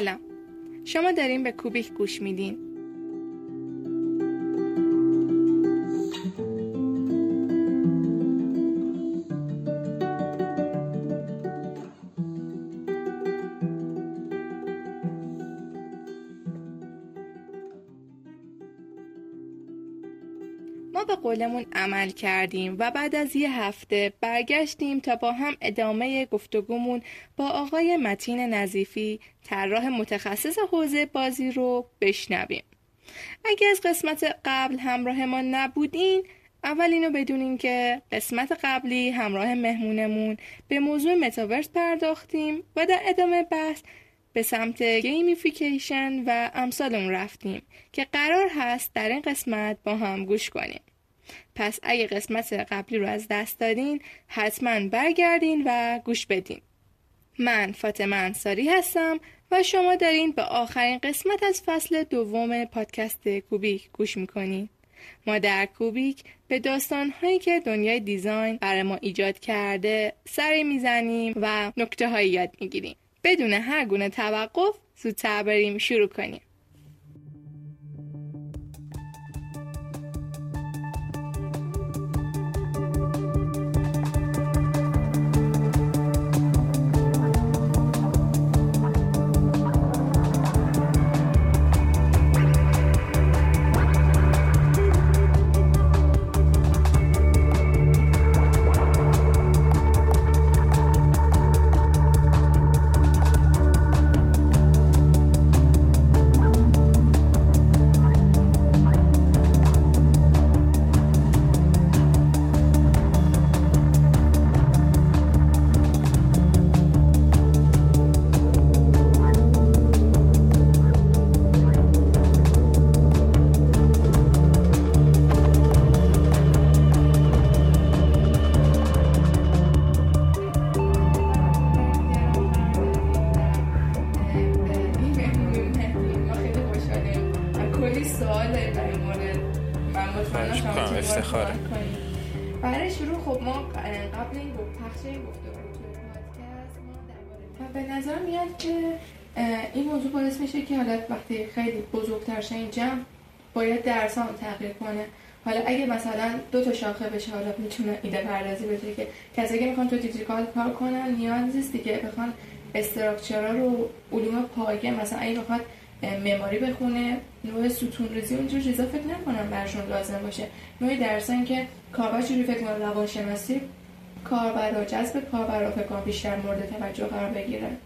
سلام، شما دارین به کوبیک گوش میدین. ما به قولمون عمل کردیم و بعد از یه هفته برگشتیم تا با هم ادامه گفتگومون با آقای متین نظیفی، طراح متخصص حوزه بازی رو بشنویم. اگه از قسمت قبل همراه ما نبودین، اول اینو بدونین که قسمت قبلی همراه مهمونمون به موضوع متاورس پرداختیم و در ادامه بحث به سمت گیمیفیکیشن و امثالمون رفتیم که قرار هست در این قسمت با هم گوش کنیم. پس اگه قسمت قبلی رو از دست دادین، حتما برگردین و گوش بدین. من فاطمه انصاری هستم و شما دارین به آخرین قسمت از فصل دوم پادکست کوبیک گوش میکنین. ما در کوبیک به داستان‌هایی که دنیای دیزاین برای ما ایجاد کرده سری میزنیم و نکته‌هایی یاد میگیریم. بدون هر گونه توقف زودتر بریم شروع کنیم. وقتی خیلی بزرگتر شه این جمع باید درسام تغییر کنه. حالا اگه مثلا دو تا شاخه بشه، حالا میتونه ایده پردازی بشه که کسایی که میخوان تو دیجیتال کار کنن نیاز نیست دیگه بخوان استراکچرا رو علوم پایه، مثلا اگه بخواد معماری بخونه، نوع ستون‌ریزی اونجوری چیزا فکر نکنم برشون لازم باشه. نوع درسن که کاربر چجوری فکر کنه، روانشناسی کاربر، جذب کاربر فکر کنم بیشتر مورد توجه قرار بگیره.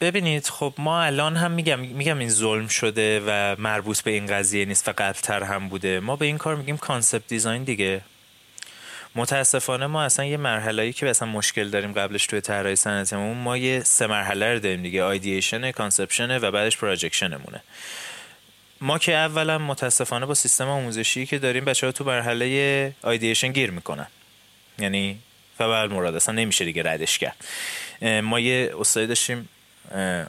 ببینید، خب ما الان هم میگم این ظلم شده و مربوط به این قضیه نیست و قبل‌تر هم بوده. ما به این کار میگیم کانسپت دیزاین دیگه. متاسفانه ما اصلا یه مرحله‌ای که اصلا مشکل داریم قبلش توی طراحی صنعتیمون، ما یه سه مرحله رو داریم دیگه، ایدیشن، کانسپشن و بعدش پروجکشنمونه. ما که اولا متاسفانه با سیستم آموزشی که داریم بچه‌ها تو مرحله ایدیشن گیر میکنن، یعنی فبل مراد اصلا نمیشه دیگه ردش کرد. ما یه استاد داشتیم،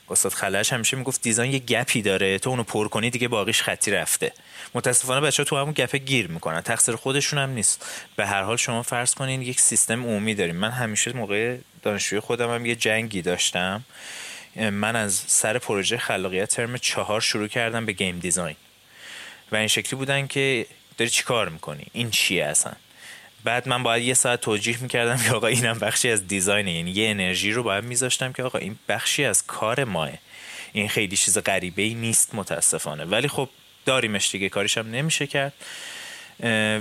استاد خلش، همیشه میگفت دیزاین یه گپی داره، تو اونو پر کنی دیگه باقیش خطی رفته. متاسفانه بچه‌ها تو همون گپ گیر میکنن، تقصیر خودشون هم نیست. به هر حال شما فرض کنین یک سیستم عمومی داریم. من همیشه موقع دانشجویی خودم هم یه جنگی داشتم. من از سر پروژه خلاقیت ترم 4 شروع کردم به گیم دیزاین و این شکلی بودن که داری چیکار میکنی، این چیه اصلا. بعد من باید یه ساعت توجیه میکردم که آقا اینم بخشی از دیزاینه، یعنی یه انرژی رو باید میذاشتم که آقا این بخشی از کار ماه، این خیلی چیز غریبه‌ای نیست متاسفانه، ولی خب داریمش دیگه، کاریش هم نمیشه کرد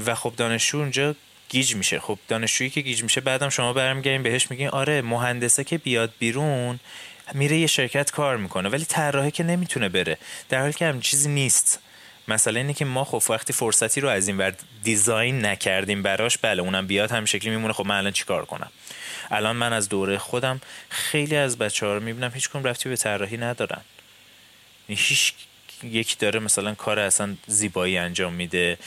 و خب دانشجو اونجا گیج میشه. خب دانشجویی که گیج میشه بعدم شما برمیگردین بهش میگین آره مهندسه که بیاد بیرون میره یه شرکت کار میکنه ولی طراحه که نمیتونه بره، در حالی که همین چیزی نیست. مسئله اینه که ما خب وقتی فرصتی رو از این ور دیزاین نکردیم براش، بله اونم بیاد هم شکلی میمونه. خب من الان چیکار کنم؟ الان من از دوره خودم خیلی از بچه‌ها رو میبینم هیچکون رفتی به طراحی ندارن. یکی داره مثلا کار اصلا زیبایی انجام میده،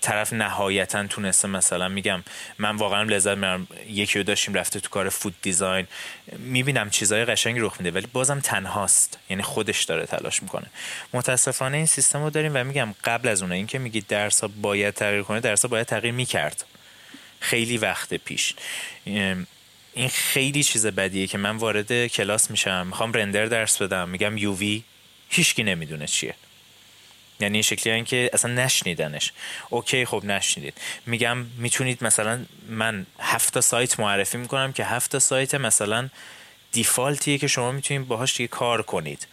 طرف نهایتا تونسته، مثلا میگم من واقعا لذت میبرم، یکی رو داشتیم رفته تو کار فود دیزاین، میبینم چیزای قشنگی رخ میده ولی بازم تنهاست، یعنی خودش داره تلاش میکنه. متاسفانه این سیستم رو داریم و میگم قبل از اون این که میگید درس‌ها باید تغییر کنه، درس‌ها باید تغییر میکرد خیلی وقت پیش. این خیلی چیز بدیه که من وارد کلاس میشم میخوام رندر درس بدم میگم یو وی، هیچکی نمیدونه چیه. یعنی این شکلیه که اصلا نشنیدنش. اوکی خب نشنیدید، میگم میتونید مثلا من 7 سایت معرفی میکنم که 7 سایت مثلا دیفالتیه که شما میتونید باهاش دیگه کار کنید،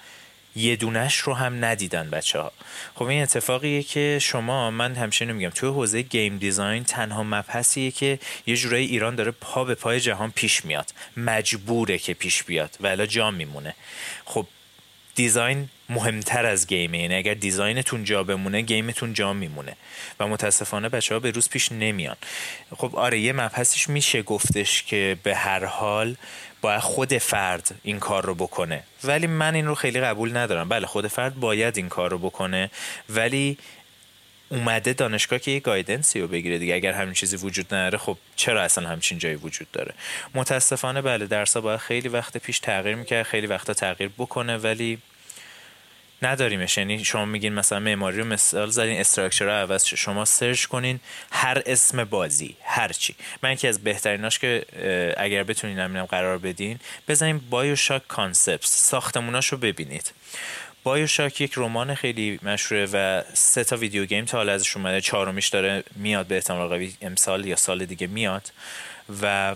یه دونش رو هم ندیدن بچه‌ها. خب این اتفاقیه که شما، من همیشه میگم توی حوزه گیم دیزاین تنها مبحثیه که یه جورایی ایران داره پا به پای جهان پیش میاد، مجبوره که پیش بیاد و الا جا میمونه. خب دیزاین مهمتر از گیمه، یعنی اگر دیزاینتون جا بمونه گیمتون جا میمونه و متاسفانه بچه‌ها به روز پیش نمیان. خب آره یه مبحثش میشه گفتش که به هر حال باید خود فرد این کار رو بکنه، ولی من این رو خیلی قبول ندارم. بله خود فرد باید این کار رو بکنه، ولی اومده دانشگاه که یه گایدنسی رو بگیره دیگه. اگر همین چیزی وجود نداره خب چرا اصلا همچین جایی وجود داره؟ متاسفانه بله درس‌ها باید خیلی وقت پیش تغییر می‌کنه، خیلی وقتا تغییر بکنه ولی نداریمش. یعنی شما میگین مثلا معماری رو مثال زدین، استراکچر رو عوض شد، شما سرچ کنین هر اسم بازی هر چی. من که از بهتریناش که اگر بتونین همینم قرار بدین، بزنین بایوشاک کانسپت، ساختموناش رو ببینید. بایوشاک یک رمان خیلی مشهوره و 3 ویدیو گیم تا حالا ازش اومده، 4میش داره میاد به احتمال قوی امسال یا سال دیگه میاد و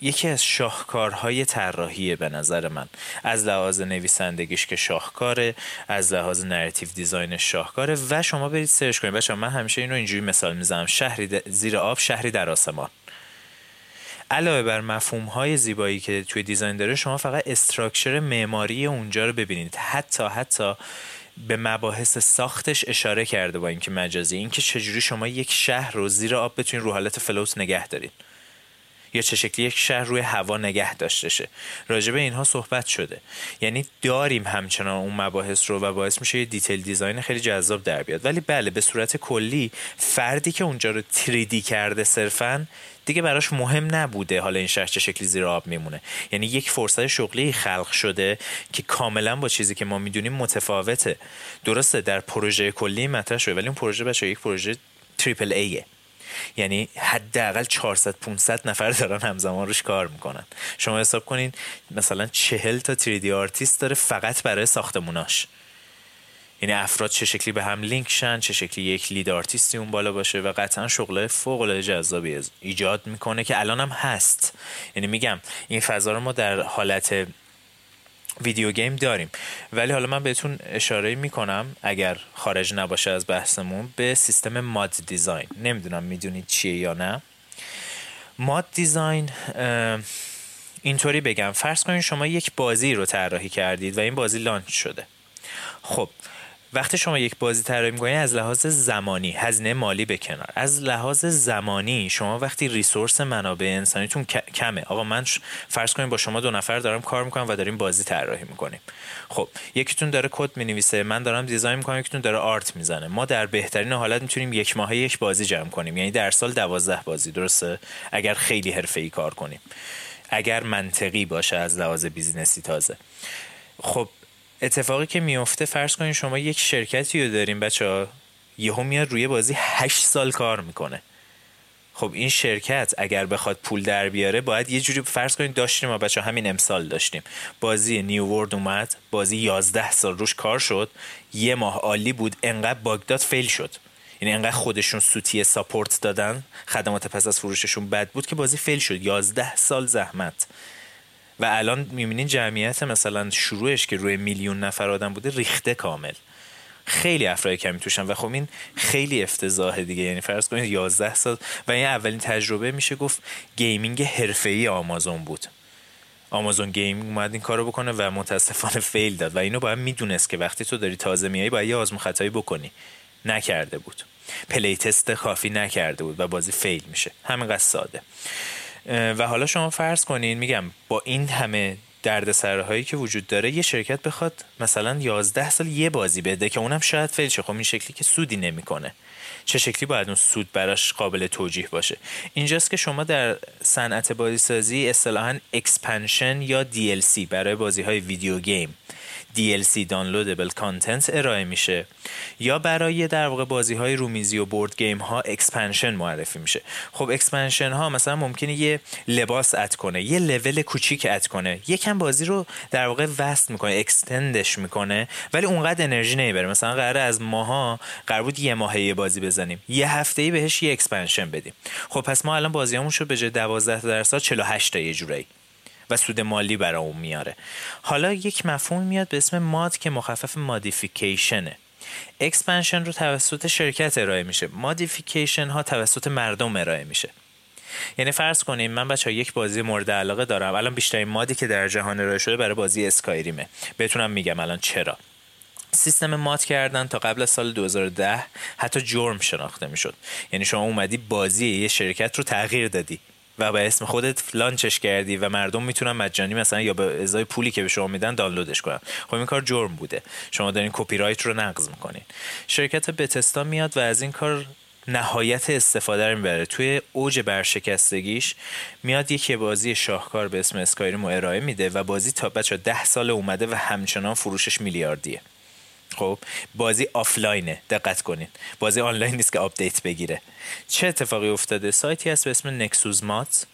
یکی از شاهکارهای طراحیه به نظر من. از لحاظ نویسندگیش که شاهکاره، از لحاظ نراتیو دیزاینش شاهکاره و شما برید سرچ کنید. بچه‌ها من همیشه اینو اینجوری مثال میزنم، شهری زیر آب شهری در آسمان. علاوه بر مفاهیم زیبایی که توی دیزاین داره، شما فقط استراکچر معماری اونجا رو ببینید. حتی به مباحث ساختش اشاره کرده با اینکه مجازی، اینکه چجوری شما یک شهر رو زیر آب بتونید رو حالت فلوت نگه دارید یا چه شکلی یک شهر روی هوا نگه داشته شه. راجع به اینها صحبت شده. یعنی داریم همچنان اون مباحث رو و باعث میشه یه دیتیل دیزاین خیلی جذاب در بیاد. ولی بله به صورت کلی فردی که اونجا رو 3D کرده صرفاً دیگه براش مهم نبوده حالا این شهر چه شکلی زیر آب میمونه. یعنی یک فرصت شغلی خلق شده که کاملا با چیزی که ما میدونیم متفاوته. درسته در پروژه کلی مطرح شده ولی اون پروژه بچه‌ها یک پروژه تریپل ایه. یعنی حداقل 400-500 نفر دارن همزمان روش کار میکنن. شما حساب کنین مثلا 40 تا 3D آرتیست داره فقط برای ساختموناش. یعنی افراد چه شکلی به هم لینک شن، چه شکلی یک لید آرتیستی اون بالا باشه و قطعا شغله فوق العاده جذابی ایجاد میکنه که الان هم هست. یعنی میگم این فضا رو ما در حالت ویدیو گیم داریم. ولی حالا من بهتون اشاره میکنم اگر خارج نباشه از بحثمون به سیستم ماد دیزاین. نمیدونم میدونید چیه یا نه. ماد دیزاین اینطوری بگم، فرض کنید شما یک بازی رو طراحی کردید و این بازی لانچ شده. خب وقتی شما یک بازی طراحی می‌کنید از لحاظ زمانی، هزینه مالی به کنار، از لحاظ زمانی شما وقتی ریسورس منابع انسانیتون کمه. آقا من فرض کنیم با شما 2 نفر دارم کار می‌کنم و داریم بازی طراحی می‌کنیم. خب یکیتون داره کد می‌نویسه، من دارم دیزاین می‌کنم، یکیتون داره آرت می‌زنه. ما در بهترین حالت می‌تونیم یک ماهه یک بازی جمع کنیم، یعنی در سال 12 بازی. درسته اگر خیلی حرفه‌ای کار کنیم، اگر منطقی باشه از لحاظ بیزینسی تازه. خب اتفاقی که میفته، فرض کنین شما یک شرکتی رو دارین بچه‌ها، یهو میاد روی بازی 8 سال کار میکنه. خب این شرکت اگر بخواد پول در بیاره باید یه جوری، فرض کنین داشتیم ما بچه‌ها همین امسال داشتیم بازی نیو ورد اومد، بازی 11 سال روش کار شد، یه ماه عالی بود، انقدر باگ داد فیل شد. یعنی انقدر خودشون سوتی ساپورت دادن، خدمات پس از فروششون بد بود که بازی فیل شد. 11 سال زحمت. و الان می‌بینین جمعیت مثلا شروعش که روی 1,000,000 نفر آدم بوده ریخته کامل، خیلی افراد کمی توشن و خب این خیلی افتضاح دیگه. یعنی فرض کنید 11 سال و این اولین تجربه میشه گفت گیمینگ حرفه‌ای آمازون بود. آمازون گیمینگ اومد این کارو بکنه و متاسفانه فیل داد و اینو باید میدونست که وقتی تو داری تازه میای باید یه آزمون خطایی بکنی، نکرده بود، پلی تست کافی نکرده بود و بازی فیل میشه. همینقدر ساده. و حالا شما فرض کنین، میگم با این همه دردسرهایی که وجود داره یه شرکت بخواد مثلا 11 سال یه بازی بده که اونم شاید فیل شه، خب این شکلی که سودی نمیکنه، چه شکلی باید اون سود براش قابل توجیه باشه؟ اینجاست که شما در صنعت بازیسازی اصطلاحاً اکسپنشن یا DLC برای بازی‌های ویدیو گیم، DLC دانلودبل کانتنت ارائه میشه، یا برای در واقع بازی‌های رومیزی و بورد گیم ها اکسپنشن معرفی میشه. خب اکسپنشن ها مثلا ممکنه یه لباس اد کنه، یه لول کوچیک اد کنه، یکم بازی رو در واقع وست میکنه، اکستندش میکنه، ولی اونقدر انرژی نمیبره. مثلا قراره از ماها قرار بود یه ماهه بازی بزنیم، یه هفته‌ای بهش یه اکسپنشن بدیم. خب پس ما الان بازیامون شو به جای 12 درصد 48 تا یه جورایی و سود مالی برای اون میاره. حالا یک مفهوم میاد به اسم ماد که مخفف مادیفیکیشنه. اکسپنشن رو توسط شرکت ارائه میشه، مادیفیکیشن ها توسط مردم ارائه میشه. یعنی فرض کنیم من بچا یک بازی مورد علاقه دارم، الان بیشترین مادی که در جهان ارائه شده برای بازی اسکایریمه. بهتونم میگم الان چرا سیستم مات کردن تا قبل از سال 2010 حتی جرم شناخته میشد. یعنی شما اومدی بازی یه شرکت رو تغییر دادی و به اسم خودت لانچش کردی و مردم میتونن مجانی مثلا یا به ازای پولی که به شما میدن دانلودش کنن. خب این کار جرم بوده، شما دارین کپی رایت رو نقض میکنین. شرکت بتستا میاد و از این کار نهایت استفاده رو میبره. توی اوج برشکستگیش میاد یک بازی شاهکار به اسم اسکایریم ارائه میده و بازی تا بچا 10 سال اومده و همچنان فروشش میلیاردیه. خب بازی آفلاینه، دقت کنین، بازی آنلاین نیست که آپدیت بگیره. چه اتفاقی افتاده؟ سایتی هست به اسم نکسوز مات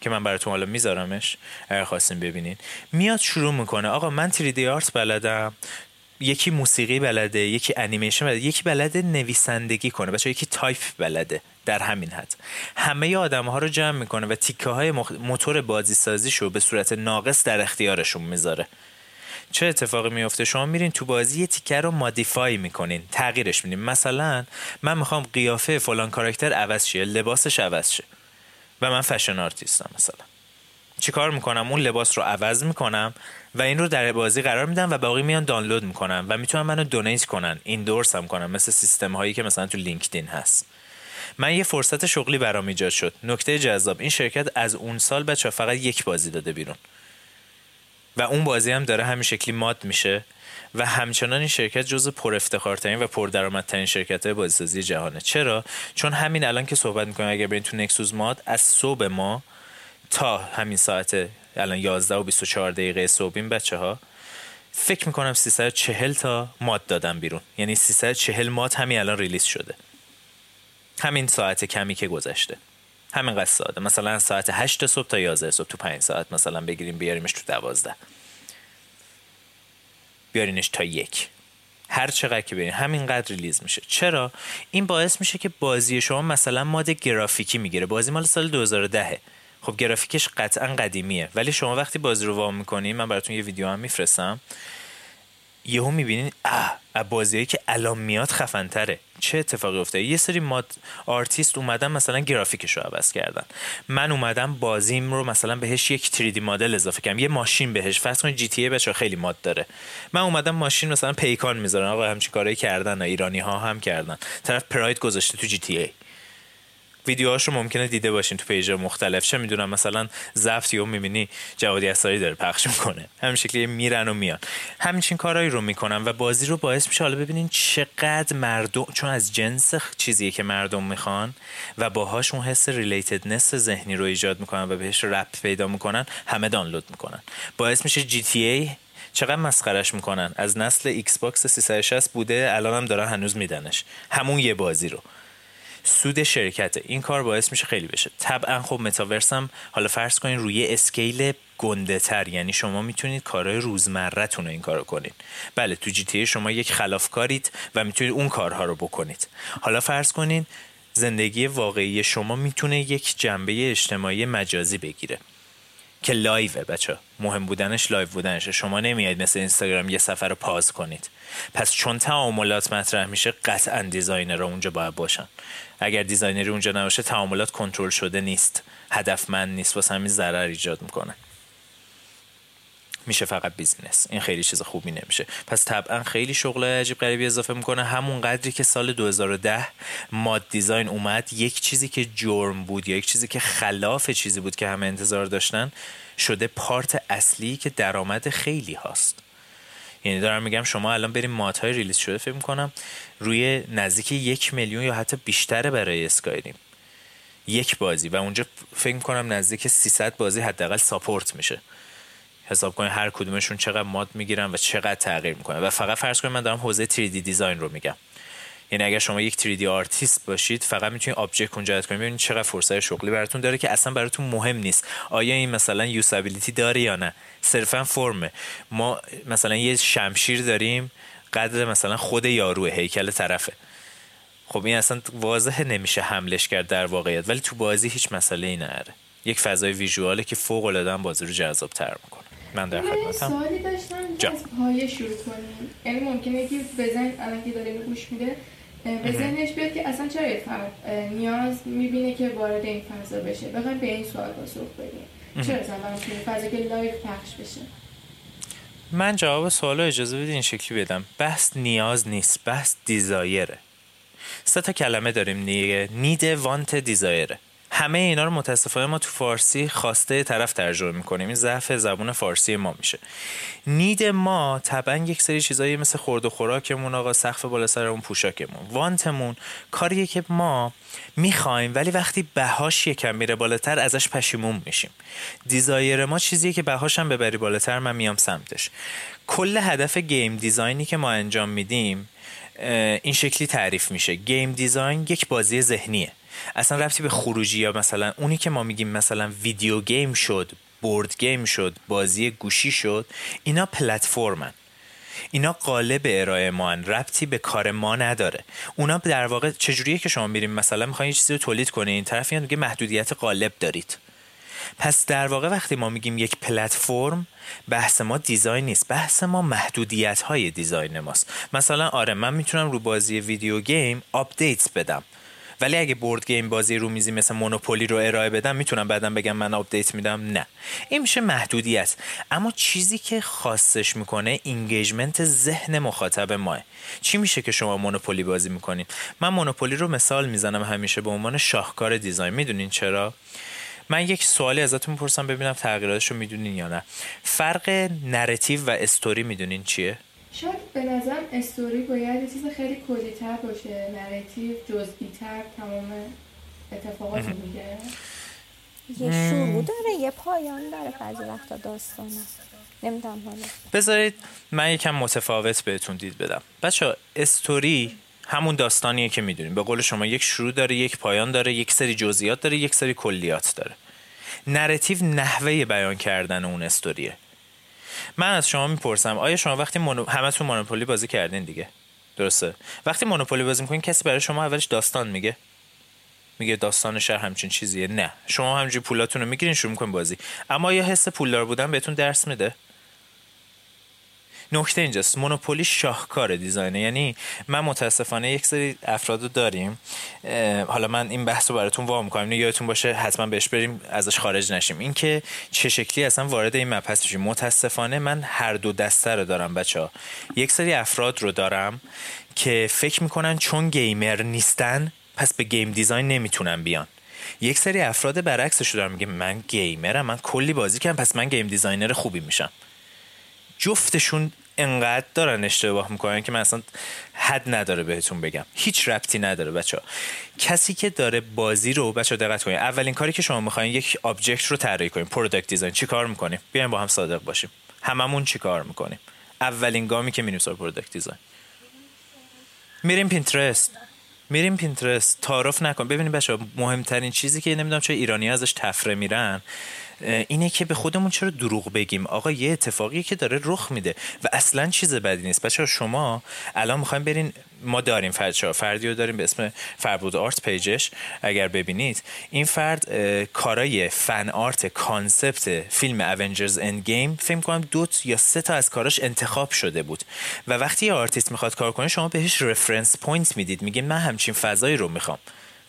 که من براتون حالا میذارمش اگه خواستین ببینین. میاد شروع میکنه آقا من 3D آرت بلدم، یکی موسیقی بلده، یکی انیمیشن بلده، یکی بلده نویسندگی کنه، بچه‌ها یکی تایپ بلده. در همین حد همه آدم‌ها رو جمع میکنه و تیکه‌های موتور بازیسازیشو به صورت ناقص در اختیارشون میذاره. چه اتفاقی میفته؟ شما میرین تو بازی یه تیکه رو مادیفای میکنین، تغییرش میدین. مثلا من میخوام قیافه فلان کاراکتر عوض شه، لباسش عوض شه و من فشن آرتیستم، مثلا چیکار میکنم؟ اون لباس رو عوض میکنم و این رو در بازی قرار میدم و باقی میان دانلود میکنن و میتونن منو دونیت کنن، ایندورس هم کنن، مثل سیستم هایی که مثلا تو لینکدین هست. من یه فرصت شغلی برام ایجاد شد. نکته جذاب این شرکت از اون سال بچا فقط یک بازی داده بیرون و اون بازی هم داره همین شکلی ماد میشه و همچنان این شرکت جزو پرافتخارترین و پردرآمدترین شرکت‌های بازیسازی جهانه. چرا؟ چون همین الان که صحبت می‌کنم اگر برین تو نکسوز ماد از صبح ما تا همین ساعت الان 11 و 24 دقیقه صبحیم بچه‌ها، فکر می‌کنم 340 تا ماد دادن بیرون. یعنی 340 ماد همین الان ریلیز شده، همین ساعت کمی که گذشته. همین قصه ساده، مثلا ساعت 8 صبح تا 11 صبح تو 5 ساعت مثلا بگیریم بیاریمش تو 12، بیارینش تا 1، هر چقدر که برین همین قدر ریلیز میشه. چرا؟ این باعث میشه که بازی شما مثلا ماد گرافیکی میگیره، بازی مال سال 2010، خب گرافیکش قطعا قدیمیه، ولی شما وقتی بازی رو وام میکنین، من براتون یه ویدیو هم میفرستم، یهو میبینین بازیایی که الان میاد خفن تره. چه اتفاقی افتاده؟ یه سری ماد آرتیست اومدن مثلا گرافیکش رو عوض کردن. من اومدم بازیم رو مثلا بهش یک 3D مدل اضافه کردم، یه ماشین بهش، فرض کنید جی تی ای بچا خیلی ماد داره، من اومدم ماشین مثلا پیکان میذارم. آقا همچین کارایی کردن، ایرانی ها هم کردن، طرف پراید گذاشته تو جی تی ای. ویدیوهاشو ممکنه دیده باشین تو پیج‌های مختلف، چه میدونم مثلا زفت یا میبینی جوادی اصاری داره پخش میکنه، همین شکلی میرن و میان همینچین کارهایی رو میکنن و بازی رو باعث میشه حالا ببینین چقدر مردم، چون از جنس چیزیه که مردم میخوان و باهاش اون حس ریلیتدنس ذهنی رو ایجاد میکنن و بهش ربط پیدا میکنن، همه دانلود میکنن. باعث میشه جی تی ای چقدر مسخرهش میکنن، از نسل ایکس باکس 360 بوده، الان هم دارن هنوز میدنش، همون یه بازی رو. سود شرکته، این کار باعث میشه خیلی بشه. طبعا خب متاورس هم حالا فرض کنین روی اسکیل گنده تر، یعنی شما میتونید کارهای روزمره تون رو این کارو کنین. بله تو جی تی ای شما یک خلافکارید و میتونید اون کارها رو بکنید. حالا فرض کنین زندگی واقعی شما میتونه یک جنبه اجتماعی مجازی بگیره که لایوه بچه، مهم بودنش لایو بودنشه. شما نمیاید مثل اینستاگرام یه صفحه رو پاز کنید، پس چون تعاملات مطرح میشه قطعا دیزاینرها اونجا باید باشن. اگر دیزاینری اونجا نباشه تعاملات کنترل شده نیست، هدفمند نیست، واسه همین ضرر ایجاد میکنه. میشه فقط بیزینس. این خیلی چیز خوبی نمیشه. پس طبعا خیلی شغل عجیب غریبی اضافه میکنه. همون قدری که سال 2010 ماد دیزاین اومد، یک چیزی که جرم بود یا یک چیزی که خلاف چیزی بود که همه انتظار داشتن، شده پارت اصلی که درآمد خیلی هاست. یعنی دارم میگم شما الان بریم مات‌های ریلیز شده فکر میکنم روی نزدیک 1 میلیون یا حتی بیشتره برای اسکایریم یک بازی، و اونجا فکر میکنم نزدیک 300 بازی حداقل ساپورت میشه. حساب کنید هر کدومشون چقدر مات میگیرن و چقدر تغییر میکنه. و فقط فرض کنید من دارم حوزه 3D دیزاین رو میگم، یعنی اگر شما یک 3D آرتیست باشید فقط میتونید آبجکت اونجا اد کنید، ببینید چقدر فرصت شغلی براتون داره که اصلا براتون مهم نیست آیا این مثلا یوزابیلیتی داره یا نه، صرفا فرمه. ما مثلا یه شمشیر داریم قدر مثلا خود یاروه، هیکل طرفه، خب این اصلا واضح نمیشه حملش کرد در واقعیت، ولی تو بازی هیچ مسئله ای نداره. یک فضای ویژواله که فوق العاده هم بازی رو جذاب تر میکنه. من در خدمتم. سوالی داشتم از پایه شروع کنیم، یعنی ممکنه که بزن الان که داره گوش میده به ذهنش بیاد که اصلا چرا یه فرد نیاز میبینه که وارد این فضا بشه. بخوایم به این سوال پاسخ بدیم، چرا اصلا این فضا که لایو پخش بشه؟ من جواب سوالو اجازه بدید این شکلی بدم. بحث نیاز نیست، بحث دیزایره. 3 کلمه داریم دیگه، نید، وانت، دیزایره. همه اینا رو متاسفانه ما تو فارسی خواسته طرف ترجمه میکنیم. این ضعف زبان فارسی ما میشه. نید ما طبعا یک سری چیزایی مثل خورد و خوراکمون، آقا سقف بالا سرمون، پوشاکمون. وانتمون کاریه که ما میخوایم ولی وقتی بهاش یکم میره بالاتر ازش پشیمون میشیم. دیزایر ما چیزیه که بهاش هم ببری بالاتر من میام سمتش. کل هدف گیم دیزاینی که ما انجام میدیم این شکلی تعریف میشه. گیم دیزاین یک بازی ذهنیه، اصلا ربطی به خروجی یا مثلا اونی که ما میگیم مثلا ویدیو گیم شد، بورد گیم شد، بازی گوشی شد، اینا پلتفرمن، اینا قالب ارائه مان، ربطی به کار ما نداره. اونا در واقع چجوریه که شما میریم مثلا میخواین یه چیزی رو تولید کنه، این طرف میاد میگه محدودیت قالب دارید. پس در واقع وقتی ما میگیم یک پلتفرم، بحث ما دیزاین نیست، بحث ما محدودیت های دیزاین ماست. مثلا آره من میتونم رو بازی ویدیو گیم آپدیتس بدم، ولی اگه بورد گیم بازی رو میزی مثل مونوپولی رو ارائه بدم میتونم بعدم بگم من آپدیت میدم؟ نه، این میشه محدودیت. اما چیزی که خاصش میکنه اینگیجمنت ذهن مخاطب ماه. چی میشه که شما مونوپولی بازی میکنین؟ من مونوپولی رو مثال میزنم همیشه به عنوان شاهکار دیزاین. میدونین چرا؟ من یک سوالی ازتون میپرسم ببینم تغییراتشو میدونین یا نه. فرق نراتیو و استوری میدونین چیه؟ شاید به نظرم استوری باید یه چیز خیلی کلی‌تر باشه، نراتیو جزئی‌تر تمام اتفاقات میگه. یه شروع داره، یه پایان داره، بعضی وقتا داستانه. نمیدونم حالا. بذارید من یکم متفاوت بهتون دید بدم. بچه‌ها استوری همون داستانیه که میدونیم. به قول شما یک شروع داره، یک پایان داره، یک سری جزئیات داره، یک سری کلیات داره. نراتیو نحوه بیان کردن اون استوریه. من از شما میپرسم آیا شما وقتی همتون مونوپولی بازی کردین دیگه، درسته؟ وقتی مونوپولی بازی میکنین کسی برای شما اولش داستان میگه، میگه داستان شهر همچین چیزیه؟ نه، شما همینجوری پولاتون رو میگیرین شروع میکنین بازی. اما آیا حس پولدار بودن بهتون درس میده؟ نکته اینجاست، مونوپولی شاهکار دیزاینه. یعنی من متاسفانه یک سری افرادو داریم، حالا من این بحث رو براتون وا می‌کنم، یادتون باشه حتما بهش بریم، ازش خارج نشیم، اینکه چه شکلی اصلا وارد این مبحث میشیم. متاسفانه من هر دو دسته رو دارم بچه‌ها. یک سری افراد رو دارم که فکر می‌کنن چون گیمر نیستن پس به گیم دیزاین نمیتونن بیان. یک سری افراد برعکسش رو دارم، میگه من گیمرم، من کلی بازی کردم پس من گیم دیزاینر خوبی میشم. جفتشون انقدر دارن اشتباه میکنن که من اصلا حد نداره بهتون بگم، هیچ ربطی نداره بچه ها. کسی که داره بازی رو، بچه ها دقت کنین، اولین کاری که شما میخواین یک آبجکت رو طراحی کنین، پروداکت دیزاین، چی کار میکنیم؟ بیایم با هم صادق باشیم، هممون چی کار میکنیم؟ اولین گامی که میریم سراغ پروداکت دیزاین، میریم پینترست. تعارف نکن. ببینید بچه ها، مهمترین چیزی که نمیدونم چرا ایرانی ازش تفره میرن اینه که به خودمون چرا دروغ بگیم. آقا یه اتفاقیه که داره رخ میده و اصلا چیز بدی نیست. بچه‌ها شما الان میخوایم برین، ما داریم فردی رو داریم به اسم فربود آرت، پیجش اگر ببینید، این فرد کارای فن آرت کانسپت فیلم Avengers Endgame فکر کنم 2 یا 3 تا از کاراش انتخاب شده بود و وقتی یه آرتیست میخواد کار کنه شما بهش رفرنس پوینت میدید، میگین من همچین فضایی رو میخوام.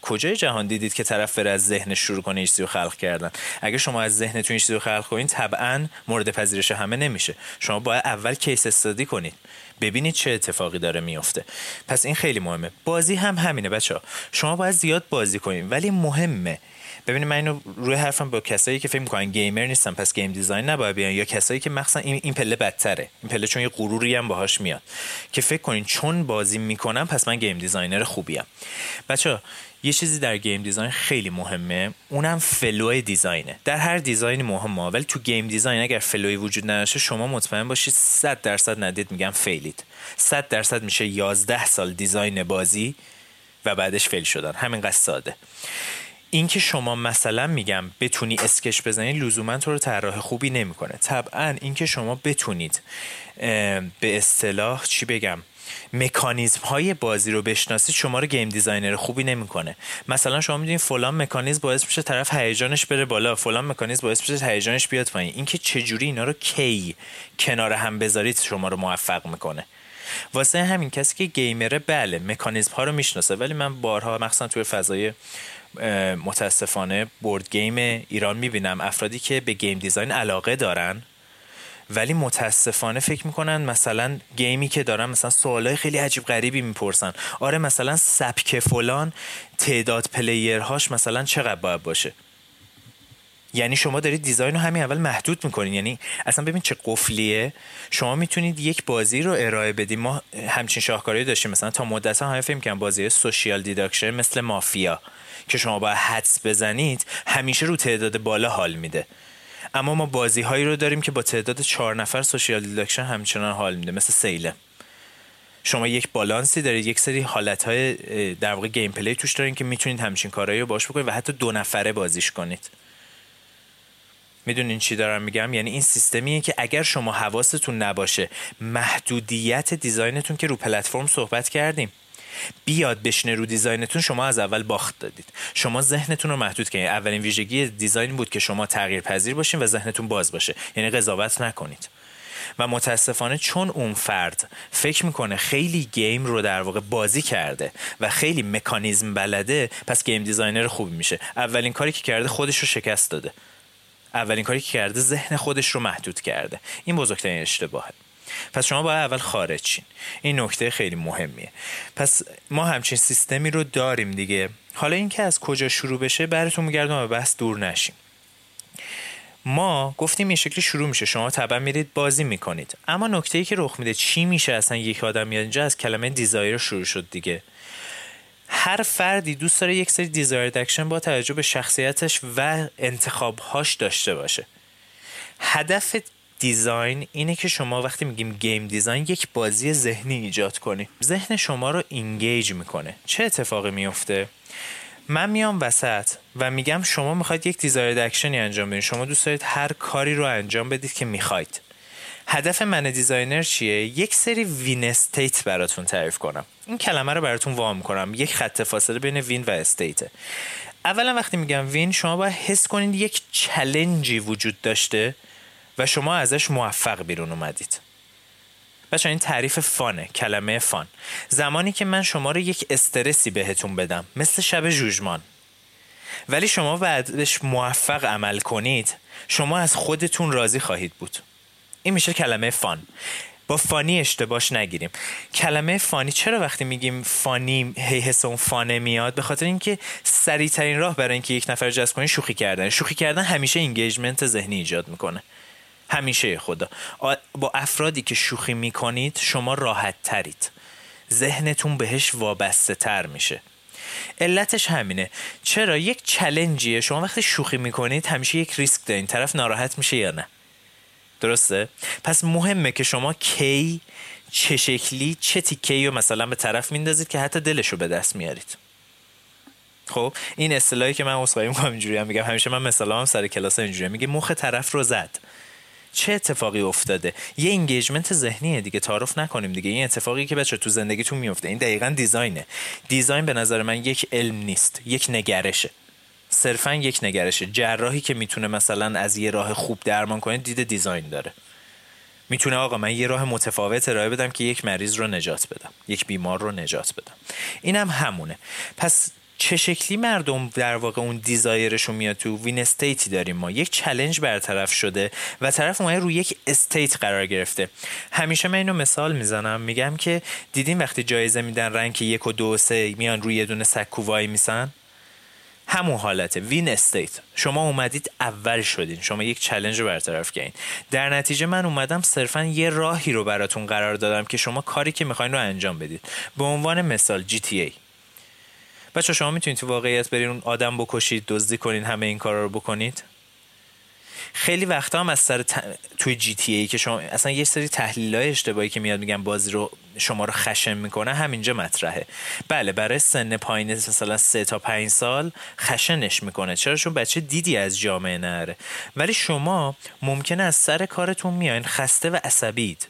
کجای جهان دیدید که طرف بره از ذهن شروع کنه یه چیزی رو خلق کردن؟ اگه شما از ذهن تو این چیزی رو خلق کنین طبعاً مورد پذیرش همه نمیشه. شما باید اول کیس استادی کنید، ببینید چه اتفاقی داره میفته. پس این خیلی مهمه. بازی هم همینه بچه‌ها، شما باید زیاد بازی کنین، ولی مهمه. ببینید من اینو روی حرفم با کسایی که فکر می‌کنن گیمر نیستن پس گیم دیزاین نباید بیان، یا کسایی که مثلا این پله بدتره، این پله چون یه غروری هم باهاش میاد که فکر کنین چون بازی میکنم پس من گیم دیزاینر خوبیم. بچه‌ها یه چیزی در گیم دیزاین خیلی مهمه، اونم فلوی دیزاینه. در هر دیزاینی مهمه، ولی تو گیم دیزاین اگر فلوی وجود نداشته شما مطمئن باشید 100% ندید میگم فیلید. 100% میشه 11 سال دیزاین بازی و بعدش فیل شدن. همینقدر ساده. اینکه شما مثلا میگم بتونی اسکچ بزنی لزوما تو رو طراح خوبی نمیکنه. طبعا اینکه شما بتونید به اصطلاح چی بگم مکانیزم های بازی رو بشناسید شما رو گیم دیزاینر خوبی نمیکنه. مثلا شما میدونید فلان مکانیزم باعث میشه طرف هیجانش بره بالا، فلان مکانیزم باعث میشه هیجانش بیاد پایین. اینکه چجوری اینا رو کی کنار هم بذارید شما رو موفق میکنه. واسه همین کسی که گیمره بله مکانیزم ها رو میشناسه، ولی من بارها مثلا توی فضای متاسفانه بورد گیم ایران میبینم افرادی که به گیم دیزاین علاقه دارن ولی متاسفانه فکر میکنن مثلا گیمی که دارن مثلا سوالای خیلی عجیب غریبی میپرسن. آره مثلا سبک فلان تعداد پلیرهاش مثلا چقدر باید باشه، یعنی شما دارید دیزاین رو همین اول محدود میکنین. یعنی اصلا ببین چه قفلیه. شما میتونید یک بازی رو ارائه بدید. ما همچین شاهکاری داشتیم مثلا تا مدت ها همه فکر میکنن بازی سوشیال دیداکشن مثل مافیا که شما باید حدس بزنید همیشه رو تعداد بالا حال میده، اما ما بازی هایی رو داریم که با تعداد 4 نفر سوشیال دیداکشن همچنان حال میده، مثل سیل. شما یک بالانسی دارید، یک سری حالت‌های در واقع گیم پلی توش دارین که میتونید همچین کارهایی رو باهاش بکنید و حتی 2 نفره بازیش کنید. میدونین چی دارم میگم؟ یعنی این سیستمیه که اگر شما حواستون نباشه محدودیت دیزاینتون که رو پلتفرم صحبت کردیم بیاد بشینه رو دیزاینتون، شما از اول باخت دادید. شما ذهنتون رو محدود کنید. اولین ویژگی دیزاین بود که شما تغییر پذیر باشین و ذهنتون باز باشه، یعنی قضاوت نکنید. و متاسفانه چون اون فرد فکر میکنه خیلی گیم رو در واقع بازی کرده و خیلی مکانیزم بلده پس گیم دیزاینر خوبی میشه، اولین کاری که کرده خودش رو شکست داده، اولین کاری که کرده ذهن خودش رو محدود کرده. این بزرگترین اشتباهه. پس شما باید اول خارج شین. این نکته خیلی مهمیه. پس ما همچین سیستمی رو داریم دیگه. حالا اینکه از کجا شروع بشه براتون میگردم و بس دور نشیم. ما گفتیم این شکلی شروع میشه، شما طبعا میرید بازی میکنید، اما نکته‌ای که رخ میده چی میشه اصلا یک آدم میاد اینجا؟ از کلمه دیزایر شروع شد دیگه. هر فردی دوست داره یک سری دیزایر اکشن با توجه به شخصیتش و انتخاب‌هاش داشته باشه. هدف دیزاین اینه که شما وقتی میگیم گیم دیزاین یک بازی ذهنی ایجاد کنی، ذهن شما رو اینگیج میکنه. چه اتفاقی میفته؟ من میام وسط و میگم شما میخواید یک دیزایر اکشنی انجام بدید، شما دوست دارید هر کاری رو انجام بدید که میخواید. هدف من دیزاینر چیه؟ یک سری وین استیت براتون تعریف کنم. این کلمه رو براتون وام کنم، یک خط فاصله بین وین و استیته. اولا وقتی میگم وین شما باید حس کنید یک چالنجی وجود داشته و شما ازش موفق بیرون اومدید. بچه این تعریف فانه، کلمه فان. زمانی که من شما رو یک استرسی بهتون بدم مثل شب ژوژمان ولی شما بعدش موفق عمل کنید، شما از خودتون راضی خواهید بود. این میشه کلمه فان. با فانی اشتباهش نگیریم. کلمه فانی چرا وقتی میگیم فانی هی حس اون فانه میاد؟ به خاطر اینکه سریع ترین راه برای اینکه یک نفر جذب کنی شوخی کردن. شوخی کردن همیشه اینگیجمنت ذهنی ایجاد میکنه. همیشه خدا با افرادی که شوخی میکنید شما راحت ترید، ذهنتون بهش وابسته تر میشه. علتش همینه. چرا؟ یک چالنجیه. شما وقتی شوخی میکنید همیشه یک ریسک دارین، طرف ناراحت میشه یا نه، درسته؟ پس مهمه که شما کی چه شکلی چه تیکه‌ای رو مثلا به طرف میندازید که حتی دلشو به دست میارید. خب این اصطلاحی که من اسخای میکنم اینجوری هم میگم، همیشه من مثلا هم سر کلاس اینجوری میگه مخ طرف رو زد. چه اتفاقی افتاده؟ یه اینگیجمنت ذهنیه دیگه، تعارف نکنیم دیگه. این اتفاقی که بچه تو زندگیتون میفته این دقیقاً دیزاینه. دیزاین به نظر من یک علم نیست، یک نگرشه، صرفاً یک نگرشه. جراحی که میتونه مثلا از یه راه خوب درمان کنه دید دیزاین داره. میتونه آقا من یه راه متفاوت ارائه بدم که یک مریض رو نجات بدم، یک بیمار رو نجات بدم. اینم همونه. پس چه شکلی مردم در واقع اون دیزایرشون میاد تو وین استیتی داریم ما. یک چالش برطرف شده و طرف اومده روی یک استیت قرار گرفته. همیشه من اینو مثال میزنم، میگم که دیدین وقتی جایزه میدن رنک 1 و 2 و 3 میان روی یه دونه سکو وای میسن، همون حالته وین استیت. شما اومدید اول شدین، شما یک چالش رو برطرف کردین. در نتیجه من اومدم صرفا یه راهی رو براتون قرار دادم که شما کاری که میخواین رو انجام بدید. به عنوان مثال جی تی ای بچه، شما میتونید تو واقعیت برین اون آدم بکشید، دزدی کنین، همه این کارا رو بکنید؟ خیلی وقتا هم از سر توی جی تی ای که شما اصلا یه سری تحلیل‌های اشتباهی که میاد میگن بازی رو شما رو خشن میکنه همینجا مطرحه. بله، برای سن پایین مثلا 3 تا 5 سال خشنش میکنه، چرا؟ چون بچه دیدی از جامعه نره. ولی شما ممکنه از سر کارتون میاین خسته و عصبید،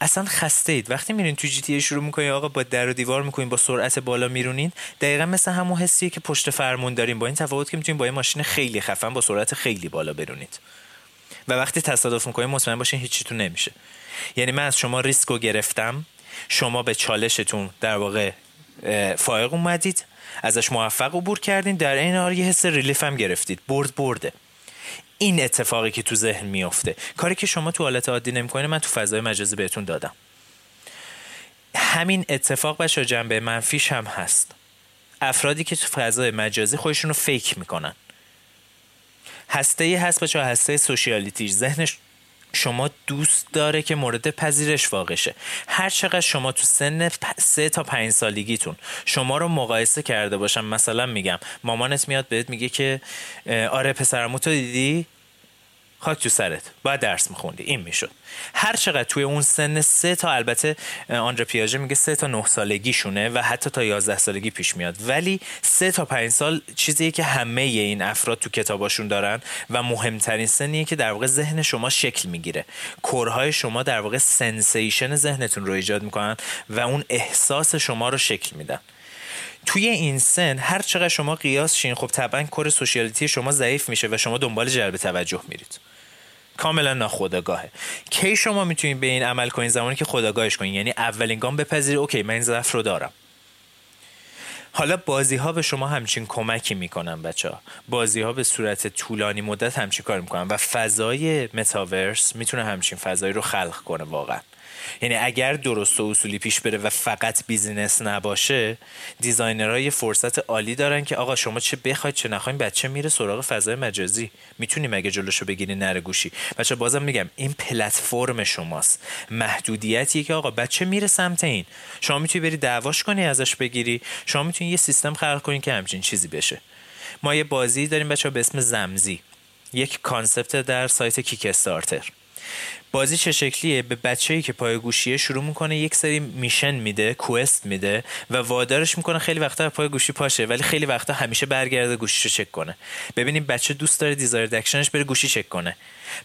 اصلا خسته اید. وقتی میرین تو جی تی ای شروع میکنین آقا با در و دیوار میکنین، با سرعت بالا میرونین، دقیقاً مثل همون حسیه که پشت فرمون دارین، با این تفاوت که میتونین با یه ماشین خیلی خفن با سرعت خیلی بالا برونید و وقتی تصادف میکنین مطمئن باشین هیچی تو نمیشه. یعنی من از شما ریسکو گرفتم، شما به چالشتون در واقع فائق اومدید، ازش موفق عبور کردین، در این حال یه حس ریلیف هم گرفتید. برده این اتفاقی که تو ذهن میفته، کاری که شما تو حالت عادی نمی‌کنید من تو فضای مجازی بهتون دادم. همین اتفاق بچا جنبه منفیش هم هست. افرادی که تو فضای مجازی خودشونو فیک میکنن، هسته‌ای هست بچا، هسته سوشیالیتی. ذهنش شما دوست داره که مورد پذیرش واقع شه. هر چقدر شما تو سن 3 تا 5 سالگیتون شما رو مقایسه کرده باشم، مثلا میگم مامانت میاد بهت میگه که آره پسرمو تو دیدی؟ خاک تو سرت، باید درس میخوندی. این میشد هر چقدر توی اون سن 3 تا، البته آندره پیاژه میگه 3 تا 9 سالگیشونه و حتی تا 11 سالگی پیش میاد، ولی 3 تا 5 سال چیزیه که همه این افراد تو کتاباشون دارن و مهمترین سنیه که در واقع ذهن شما شکل میگیره. کورهای شما در واقع سنسیشن ذهنتون رو ایجاد میکنن و اون احساس شما رو شکل میدن. توی این سن هر چقدر شما قیاس شین، خب طبعا کور سوشیالیتی شما ضعیف میشه و شما دنبال جلب توجه میرید. کاملا ناخودآگاهه. کی شما میتونید به این عمل کنین؟ زمانی که خودآگاهش کنین. یعنی اولین گام بپذیرید اوکی من این ضعف رو دارم. حالا بازی ها به شما همچین کمکی میکنن بچه‌ها. بازی ها به صورت طولانی مدت همچین کار میکنن و فضای متاورس میتونه همچین فضایی رو خلق کنه واقعا. یعنی اگر درست و اصولی پیش بره و فقط بیزینس نباشه، دیزاینرها یه فرصت عالی دارن که آقا شما چه بخواید چه نخواید بچه میره سراغ فضای مجازی. میتونیم اگه جلوشو بگیری نره گوشی. بچه بازم میگم این پلتفرم شماست، محدودیتیه که آقا بچه میره سمت این. شما میتونی بری دعواش کنی ازش بگیری، شما میتونی یه سیستم خلق کنی که همچین چیزی بشه. ما یه بازی داریم بچه به اسم زمزی، یک کانسپت در سایت کیکستارتر. بازی چه شکلیه؟ به بچه‌ای که پای گوشیه شروع میکنه یک سری میشن میده، کوست میده و وادارش میکنه خیلی وقتا پای گوشی پاشه ولی خیلی وقتا همیشه برگرده گوشیشو چک کنه. ببینیم بچه دوست داره دیزایر اکشنش بره گوشی چک کنه،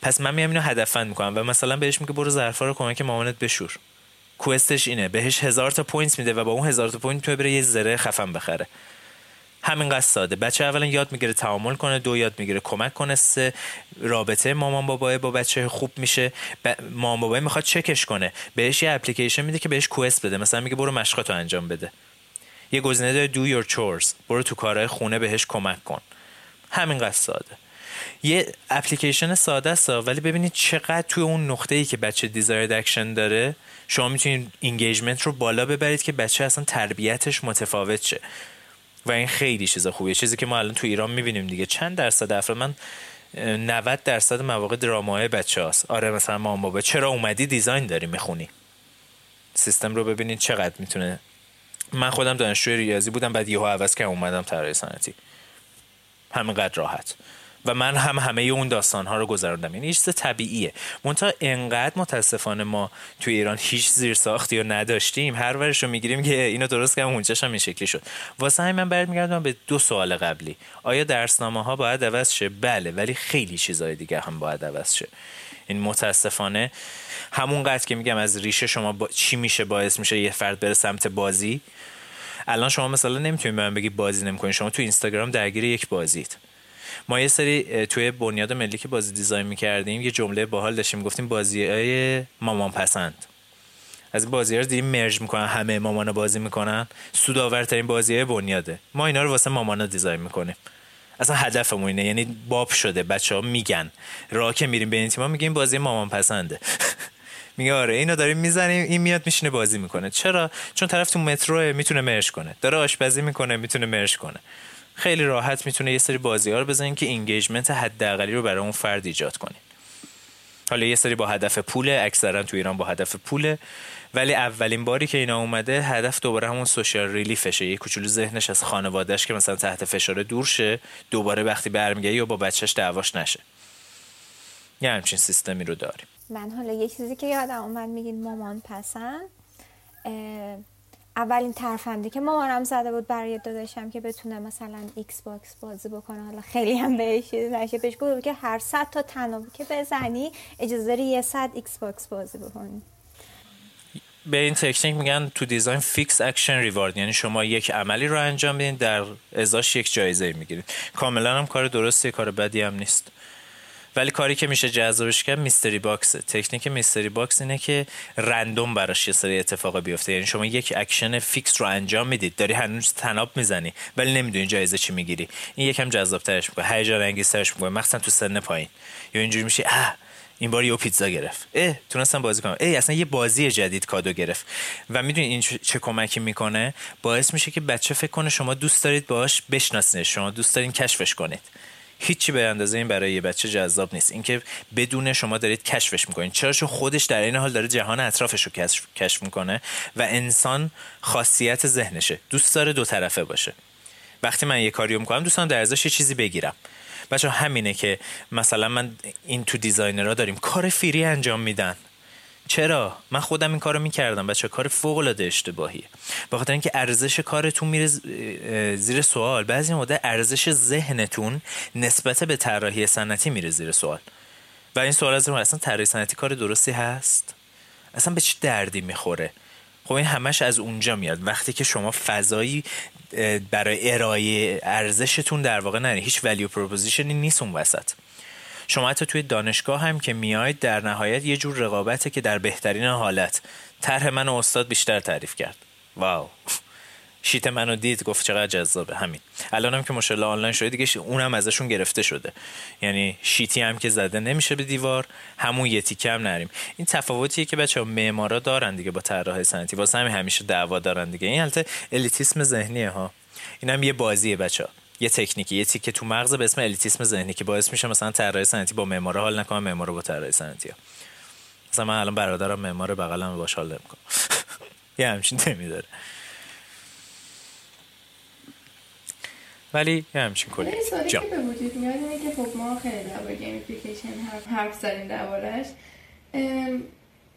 پس من میام اینو هدفمند میکنم و مثلا بهش میگم برو ظرفا رو کمک مامانت بشور. کوستش اینه، بهش 1000 تا پوینت میده و با اون 1000 تا پوینت تو بره یه زره خفن بخره. همینقدر ساده. بچه اولا یاد میگیره تعامل کنه، 2 یاد میگیره کمک کنه، 3 رابطه مامان بابای با بچه خوب میشه. مامان بابای میخواد چکش کنه، بهش یه اپلیکیشن میده که بهش کوست بده، مثلا میگه برو مشقاتو انجام بده. یه گزینه داره دو یور چورز، برو تو کارهای خونه بهش کمک کن. همینقدر ساده. یه اپلیکیشن ساده است، ولی ببینید چقدر توی اون نقطه‌ای که بچه دیزایر اکشن داره شما میتونید اینگیجمنت رو بالا ببرید که بچه اصلا تربیتش متفاوت شه. و این خیلی چیز خوبیه، چیزی که ما الان تو ایران میبینیم دیگه. چند درصد افراد، من 90% مواقع درامای بچه هست. آره مثلا مام بابا چرا اومدی دیزاین داری میخونی؟ سیستم رو ببینید چقدر میتونه. من خودم دانشجوی ریاضی بودم، بعد یهو عوض کردم اومدم طراحی صنعتی. همینقدر راحت. و من هم همه اون داستان‌ها رو گذروندم. این چیز طبیعیه. منتها انقدر متاسفانه ما تو ایران هیچ زیرساختی رو نداشتیم، هر ورشو میگیریم که اینو درست کنم اونجاش هم این شکلی شد. واسه همین من برمیگردم به 2 سوال قبلی. آیا درسنامه‌ها باید عوض شه؟ بله، ولی خیلی چیزای دیگه هم باید عوض شه. این متاسفانه همونقدر که میگم از ریشه شما چی میشه باعث میشه یه فرد بره سمت بازی. الان شما مثلا نمیتونید من بگی بازی نمی‌کنین، شما تو اینستاگرام درگیر یک بازیید. ما یه سری توی بنیاد ملی که بازی دیزاین می‌کردیم یه جمله باحال داشتیم، گفتیم بازی‌های مامان پسند. از بازی‌ها رو دیدیم مرج میکنن، همه مامانا بازی میکنن، سودآورترین بازیه بنیاده. ما اینا رو واسه مامانا دیزاین میکنیم. اصلا هدفمون اینه، یعنی باب شده بچه‌ها میگن راه که میریم به این تیم‌ها میگیم بازی مامان پسنده. میگه آره اینو داریم میزنیم، این میاد میشینه بازی میکنه. چرا؟ چون طرف تو مترو میتونه مرج کنه، داره آشپزی میکنه میتونه مرج کنه. خیلی راحت میتونه یه سری بازی‌ها رو بزنین که اینگیجمنت حداقلی رو برای اون فرد ایجاد کنین. حالا یه سری با هدف پوله، اکثرا تو ایران با هدف پوله، ولی اولین باری که اینا اومده هدف دوباره همون سوشال ریلیفشه، یه کوچولو ذهنش از خانواده‌اش که مثلا تحت فشار دور شه، دوباره وقتی برمیگره یا با بچه‌ش دعواش نشه. یه همچین سیستمی رو داریم. من حالا یه چیزی که یادم اومد میگین مامان پسند، اولین ترفندی که مامانم زده بود برای داداشم که بتونه مثلا ایکس باکس بازی بکنه، حالا خیلی هم بهش نشه، بهش گفتم که هر 100 تا تنابی که بزنی اجازه داری یه 100 ایکس باکس بازی بکنی. به این تکنیک میگن تو دیزاین فیکس اکشن ریوارد، یعنی شما یک عملی رو انجام میدین در ازاش یک جایزه میگیرید. کاملا هم کار درسته، کار بدی هم نیست. ولی کاری که میشه جذابش کرد میستری باکسه. تکنیک میستری باکس اینه که رندوم براش یه سری اتفاقا بیفته، یعنی شما یک اکشن فیکس رو انجام میدید، داری هنوز تناب میزنی ولی نمیدونی جایزه چی میگیری. این یکم جذابترش میکنه، هیجان انگیزترش میکنه، مخصوصا تو سن پایین. یا اینجوری میشه این بار یه پیتزا گرفت، تونستم بازی کنم، اصلا یه بازی جدید کادو گرفت. و میدونی این چه کمکی میکنه؟ باعث میشه که بچه فکر کنه شما دوست دارید باهاش بشناسید، شما دوست دارین کشفش کنید. هیچی به اندازه این برای یه بچه جذاب نیست، اینکه بدون شما دارید کشفش میکنید. چرا؟ چون خودش در این حال داره جهان اطرافش رو کشف میکنه و انسان خاصیت ذهنشه، دوست داره دو طرفه باشه. وقتی من یه کاریو میکنم دوست دارم در ازاش یه چیزی بگیرم. بچه همینه که مثلا من این تو دیزاینرها داریم کار فیری انجام میدن. چرا؟ من خودم این کارو میکردم بچه، کار فوق العاده اشتباهیه، به خاطر اینکه ارزش کارتون میره زیر سوال. بعضی موقع ارزش ذهنتون نسبت به طراحی سنتی میره زیر سوال و این سوال از اصلا طراحی سنتی کار درستی هست؟ اصلا به چه دردی میخوره؟ خب این همش از اونجا میاد، وقتی که شما فضایی برای ارائه ارزشتون در واقع نری، هیچ ولیو پروپوزیشنی نیست اون وسط. شما حتی توی دانشگاه هم که میاید در نهایت یه جور رقابته که در بهترین حالت طرح منو استاد بیشتر تعریف کرد، واو شیت منو دید گفت چقدر جذابه. همین الان هم که ماشاءالله آنلاین شده دیگه اونم ازشون گرفته شده، یعنی شیتی هم که زده نمیشه به دیوار، همون یه تیکه هم نریم. این تفاوتیه که بچه‌ها معمارا دارن دیگه با طراحای صنعتی، واسه همین همیشه دعوا دارن دیگه. این البته الیتیسم ذهنیه ها، اینم یه بازیه بچه‌ها، یه تکنیکی، یه تیکه تو مغز به اسم الیتیسم ذهنی که باعث میشه مثلا طراح صنعتی با معمار حال نکنه، معمار با طراح صنعتی. مثلا من الان برادرم معمار بغلم باش حال نمیکنه، یه همچین تمی داره، ولی یه همچین کلی. این سوالی که به وجود میاد اینه که خب ما خیلی درباره گیمیفیکیشن حرف زدیم درباره‌اش.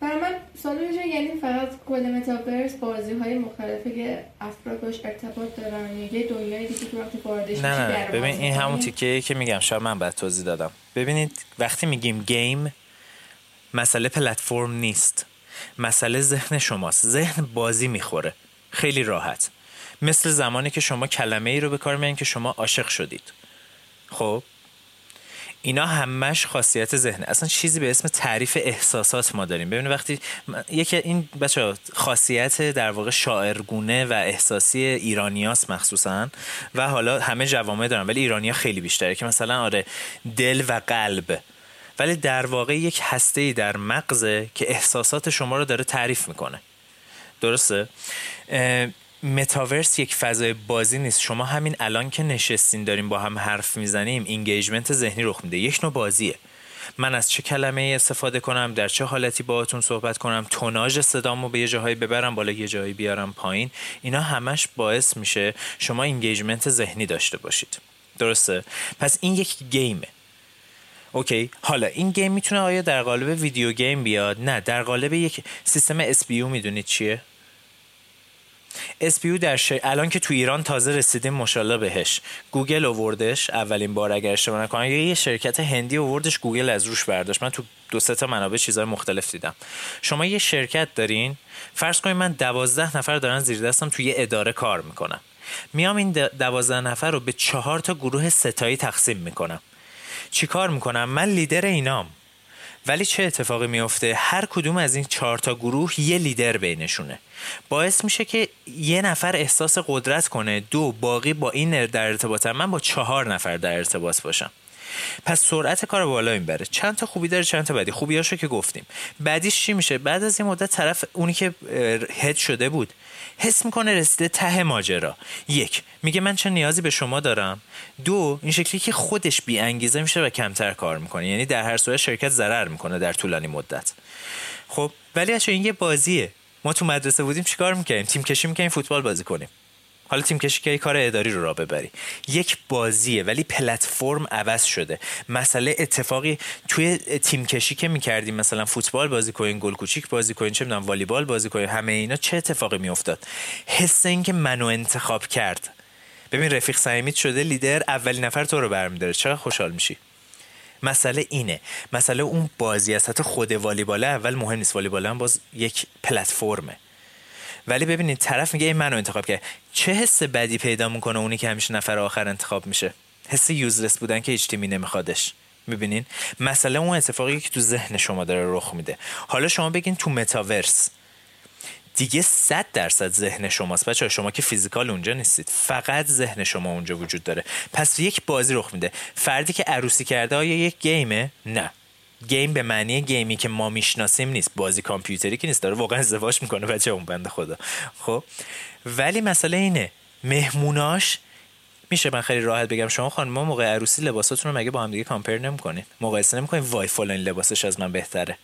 برای من سوال میشه یعنی فقط کل متاورس بازی‌های مختلفی که افراد باش ارتباط دارن، یه دنیای دیگه که وقتی واردش میشه؟ نه ببین این همون تیکه‌ای که میگم، شاید من بد توضیح دادم. ببینید وقتی میگیم گیم، مسئله پلتفرم نیست، مسئله ذهن شماست. ذهن بازی میخوره خیلی راحت، مثل زمانی که شما کلمه‌ای رو به کار میارین که شما عاشق شدید. خب اینا همش خاصیت ذهنه، اصلا چیزی به اسم تعریف احساسات ما داریم. ببینید وقتی یکی این بچه‌ها خاصیت در واقع شاعرگونه و احساسی ایرانیاست مخصوصا، و حالا همه جوامع دارن ولی ایرانیا خیلی بیشتره که مثلا آره دل و قلب، ولی در واقع یک هسته‌ای در مغزه که احساسات شما رو داره تعریف میکنه. درسته؟ متاورس یک فضای بازی نیست. شما همین الان که نشستین داریم با هم حرف میزنیم، اینگیجمنت ذهنی رخ میده، یک نوع بازیه. من از چه کلمه‌ای استفاده کنم، در چه حالتی باهاتون صحبت کنم، توناژ صدامو به یه جاهایی ببرم بالا، یه جایی بیارم پایین، اینا همش باعث میشه شما اینگیجمنت ذهنی داشته باشید. درسته؟ پس این یک گیمه. اوکی، حالا این گیم میتونه آیا در قالب ویدیو گیم بیاد؟ نه، در قالب یک سیستم SBU. میدونید چیه؟ SPU در الان که تو ایران تازه رسیدیم ماشاءالله بهش، گوگل آوردش اولین بار اگر اشتباه نکنم، یه شرکت هندی آوردش، گوگل از روش برداشت. من تو دو سه تا منابع چیزای مختلف دیدم. شما یه شرکت دارین، فرض کنید من 12 نفر دارن زیر دستم توی یه اداره کار میکنن، میام این 12 نفر رو به 4 تا گروه ستایی تقسیم میکنم. چی کار میکنم؟ من لیدر اینام ولی چه اتفاقی میفته؟ هر کدوم از این 4 تا گروه یه لیدر بینشونه، باعث میشه که یه نفر احساس قدرت کنه، 2 باقی با این در ارتباطن، من با 4 نفر در ارتباط باشم. پس سرعت کار بالا میبره. چند تا خوبی داره، چند تا بدی. خوبیاشو که گفتیم. بعدیش چی میشه؟ بعد از این مدت طرف اونی که هد شده بود حس میکنه رسیده ته ماجرا. 1 میگه من چه نیازی به شما دارم. 2 این شکلی که خودش بی انگیزه میشه و کمتر کار میکنه، یعنی در هر صورت شرکت ضرر میکنه در طولانی مدت. خب ولی اصلا این یه بازیه. ما تو مدرسه بودیم چیکار میکردیم؟ تیم کشی میکردیم، فوتبال بازی کنیم. حالا تیم کشی که کار اداری رو راه ببری. یک بازیه ولی پلتفرم عوض شده. مسئله اتفاقی توی تیم کشی که می‌کردیم، مثلا فوتبال بازی کنین، گل کوچیک بازی کنین، چه می‌دونم والیبال بازی کنین، همه اینا چه اتفاقی می‌افتاد؟ حس این که منو انتخاب کرد. ببین رفیق صمیمیت شده لیدر، اولین نفر تو رو برمی‌داره، چقدر خوشحال می‌شی. مسئله اینه، مسئله اون بازی است. حتی خود والیبال اول مهم نیست، والیبال هم باز یک پلتفرمه. ولی ببینید طرف میگه این منو انتخاب کرد، چه حس بدی پیدا میکنه اونی که همیشه نفر آخر انتخاب میشه؟ حس یوزلس بودن که هیچ تیمی نمیخوادش. میبینین مسئله اون اتفاقی که تو ذهن شما داره رخ میده. حالا شما بگین تو متاورس دیگه 100% ذهن شماست بچه‌ها، شما که فیزیکال اونجا نیستید، فقط ذهن شما اونجا وجود داره. پس یک بازی رخ میده. فردی که عروسی کرده آیا یک گیمه؟ نه، گیم به معنی گیمی که ما میشناسیم نیست، بازی کامپیوتری که نیست، داره واقعا ازدواج میکنه بچه اون بنده خدا. خب ولی مسئله اینه مهموناش میشه، من خیلی راحت بگم شما خانم‌ها موقع عروسی لباساتون رو مگه با هم دیگه کامپیر نمی‌کنین، مقایسه نمی‌کنین، وای فلان لباسش از من بهتره.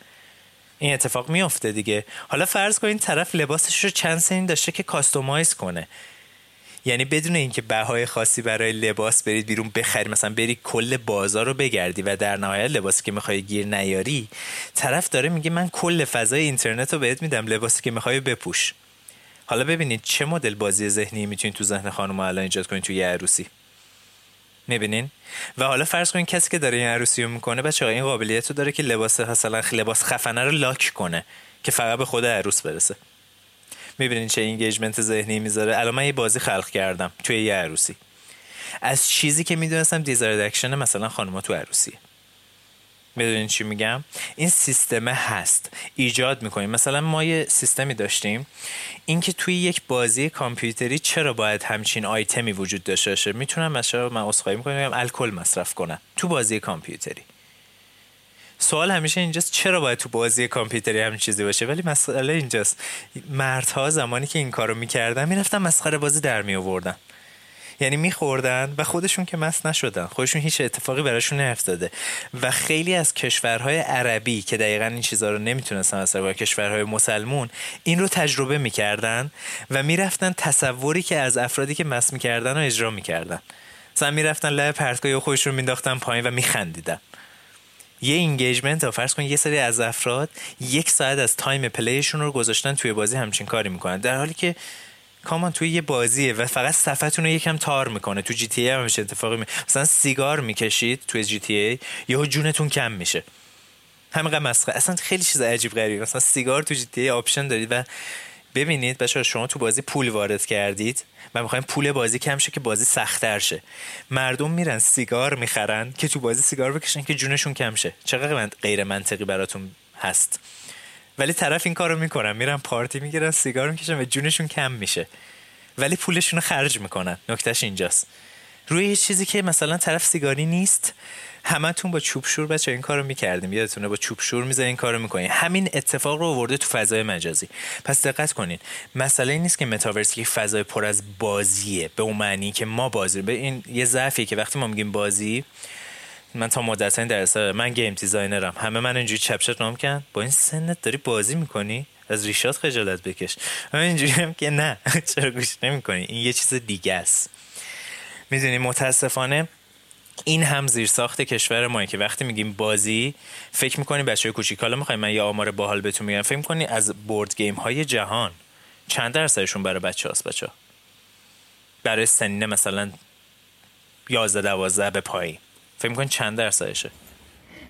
این اتفاق میفته دیگه. حالا فرض کن این طرف لباسش رو چند سنی داشته که کاستومایز کنه، یعنی بدون اینکه بهای خاصی برای لباس برید بیرون بخری، مثلا بری کل بازار رو بگردی و در نهایت لباسی که میخوای گیر نیاری، طرف داره میگه من کل فضای اینترنت رو بهت میدم، لباسی که میخوای بپوش. حالا ببینید چه مدل بازی ذهنی میتونید تو ذهن خانم‌ها الان ایجاد کنید تو یه عروسی. میبینین؟ و حالا فرض کنید کسی که داره این عروسی رو میکنه بچه‌ها این قابلیت رو داره که لباس مثلا لباس خفنه رو لاک کنه که فقط به خود عروس برسه. میبینین چه اینگیجمنت ذهنی میذاره. الان من یه بازی خلق کردم توی یه عروسی از چیزی که میدونستم دیزایر اکشن مثلا خانوما تو عروسیه. میدونین چی میگم؟ این سیستمه هست ایجاد میکنیم. مثلا ما یه سیستمی داشتیم اینکه توی یک بازی کامپیوتری چرا باید همچین آیتمی وجود داشته باشه. میتونم مثلا من اسخای میکنم الکل مصرف کنم تو بازی کامپیوتری. سوال همیشه اینجاست چرا باید تو بازی کامپیوتری همین چیزی باشه؟ ولی مسئله اینجاست مردها زمانی که این کارو میکردن میرفتن مسخره بازی در می آوردن، یعنی میخوردن و خودشون که مست نشدن، خودشون هیچ اتفاقی براشون نیفتاده. و خیلی از کشورهای عربی که دقیقاً این چیزا رو نمیتونستن اصلا، کشورهای مسلمون این رو تجربه میکردن و میرفتن تصوری که از افرادی که مست میکردن رو اجرا میکردن. مثلا میرفتن لب پرتگاه خودشون مینداختن پایین و میخندیدن. یه اینگیجمنت ها، فرض کن یه سری از افراد 1 ساعت از تایم پلیشون رو گذاشتن توی بازی همچین کاری میکنن، در حالی که کامان توی یه بازیه و فقط صفحتون رو یکم تار میکنه. تو جی تی ای هم همش اتفاقی میفته. مثلا سیگار میکشید توی جی تی ای یهو جونتون کم میشه، همینقدر مسخره. اصلا خیلی چیز عجیب غریبه. مثلا سیگار تو جی تی ای آپشن دارید و ببینید بچه‌ها شما تو بازی پول وارد کردید و می‌خواید پول بازی کم شه که بازی سخت‌تر شه. مردم میرن سیگار می‌خرن که تو بازی سیگار بکشن که جونشون کم شه. چقدر غیر منطقی براتون هست. ولی طرف این کارو میکنن، میرن پارتی میگیرن، سیگار میکشن و جونشون کم میشه. ولی پولشون رو خرج میکنن. نکتهش اینجاست. روی هیچ چیزی که مثلا طرف سیگاری نیست. همتون با چوبشور بچه این کارو میکردیم، یادتونه؟ با چوبشور میزنین این کارو میکنین. همین اتفاق رو آورده تو فضای مجازی. پس دقت کنین مسئله این نیست که متاورس یک فضای پر از بازیه به اون معنی که ما بازی. به این یه ضعفیه که وقتی ما میگیم بازی، من تا مدت‌ها درس دادم، من گیم دیزاینرم، همه من اینجوری چپچپ نام کردن، با این سنت داری بازی میکنی، از ریشات خجالت بکش. اینجوری هم که نه چرا گوش نمیکنی، این یه چیز دیگه است. میدونی متاسفانه این هم زیرساخت کشور ما که وقتی میگیم بازی فکر میکنی بچهای کوچیک. حالا میخوایم من یه آمار باحال بهتون میگم، فکر میکنی از بورد گیم های جهان چند درصدشون برای بچه‌هاست بچه‌ها؟ برای سنینه مثلا 11-12 به پایین فکر میکنی چند درصدشه؟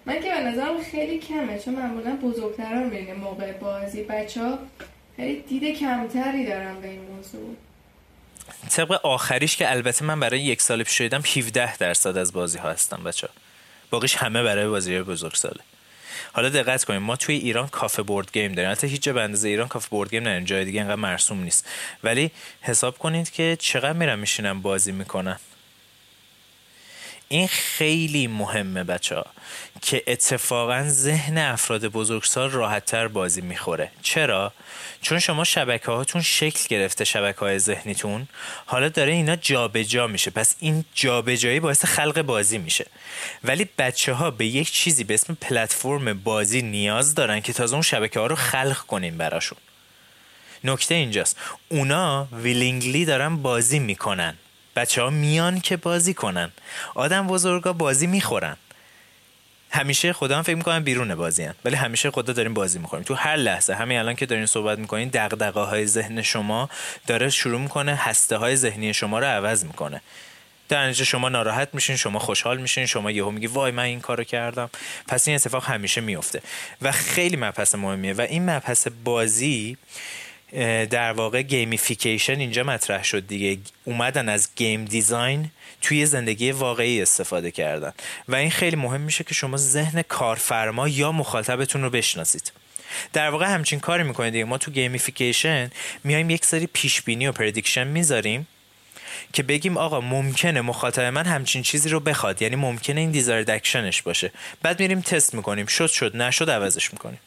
من که به نظرم خیلی کمه، چون معمولا بزرگترا میبینیم موقع بازی، بچه‌ها خیلی دید کمتری دارن به این موضوع. طبق آخریش که البته من برای 1 سال پیش شدم 17% از بازی ها هستم بچه ها، باقیش همه برای بازی بزرگ ساله. حالا دقت کنیم ما توی ایران کافه بورد گیم داریم، البته هیچ جا به اندازه ایران کافه بورد گیم نداریم، جای دیگه انقدر مرسوم نیست، ولی حساب کنید که چقدر میرن میشینن بازی میکنن. این خیلی مهمه بچه‌ها که اتفاقا ذهن افراد بزرگسال راحت‌تر بازی میخوره. چرا؟ چون شما شبکه‌هاتون شکل گرفته، شبکه‌های ذهنیتون حالا داره اینا جابجا میشه، پس این جابجایی باعث خلق بازی میشه. ولی بچه‌ها به یک چیزی به اسم پلتفرم بازی نیاز دارن که تازه اون شبکه‌ها رو خلق کنیم براشون. نکته اینجاست اونا ویلینگلی دارن بازی میکنن، بچه ها میان که بازی کنن، آدم بزرگا بازی میخورن. همیشه خدا هم فکر میکنن بیرون بازی هن، ولی همیشه خدا داریم بازی میخوریم تو هر لحظه. همین الان که دارین صحبت میکنین دغدغه های ذهن شما داره شروع میکنه هسته های ذهنی شما رو عوض میکنه، در نتیجه شما ناراحت میشین، شما خوشحال میشین، شما یهو میگی وای من این کارو کردم. پس این اتفاق همیشه میفته و خیلی مبحث مهمیه و این مبحث بازی در واقع گیمیفیکیشن اینجا مطرح شد دیگه. اومدن از گیم دیزاین توی زندگی واقعی استفاده کردن و این خیلی مهم میشه که شما ذهن کارفرما یا مخاطبتون رو بشناسید. در واقع همچین کاری میکنید دیگه. ما تو گیمیفیکیشن میایم یک سری پیشبینی و پردیکشن میذاریم که بگیم آقا ممکنه مخاطب من همچین چیزی رو بخواد، یعنی ممکنه این دیزایر اکشنش باشه. بعد میریم تست میکنیم، شد نشد عوضش میکنیم.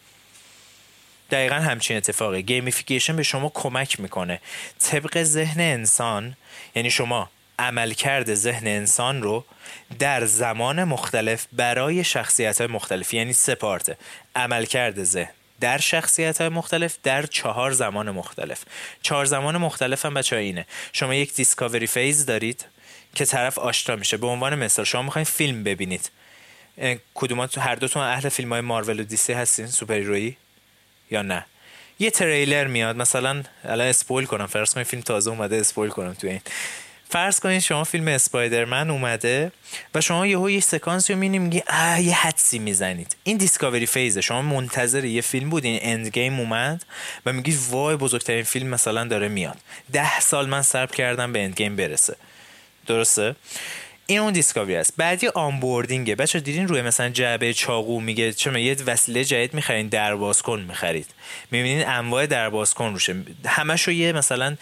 دقیقا همچین اتفاقه. گیمیفیکیشن به شما کمک میکنه طبق ذهن انسان، یعنی شما عملکرد ذهن انسان رو در زمان مختلف برای شخصیت‌های مختلف، یعنی سه پارته، عملکرد ذهن در شخصیت‌های مختلف در 4 زمان مختلف. 4 زمان مختلف هم بچه‌ها اینه، شما یک دیسکاوری فیز دارید که طرف آشنا میشه. به عنوان مثال شما میخواین فیلم ببینید، کدوماتون هر دوتون اهل فیلم‌های مارول و دی سی هستین، سوپرهیرویی یا نه؟ یه تریلر میاد، مثلا الان اسپویل کنم، فرض کنید فیلم تازه اومده، اسپویل کنم تو این، فرض کنید شما فیلم اسپایدرمن اومده و شما یهو یه سکانسی رو میبینید، میگی یه حدسی میزنید. این دیسکاوری فیزه. شما منتظر یه فیلم بودین، اند گیم اومد و میگید وای بزرگترین فیلم مثلا داره میاد، 10 سال من صبر کردم به اند گیم برسه. درسته؟ این اون دیسکاوری است. بعدی آنبوردینگه. بچا دیدین روی مثلا جعبه چاقو میگه چه یه وسیله جدید می‌خرید، دربازکن می‌خرید، می‌بینین انواع دربازکن روشه، همشو یه مثلا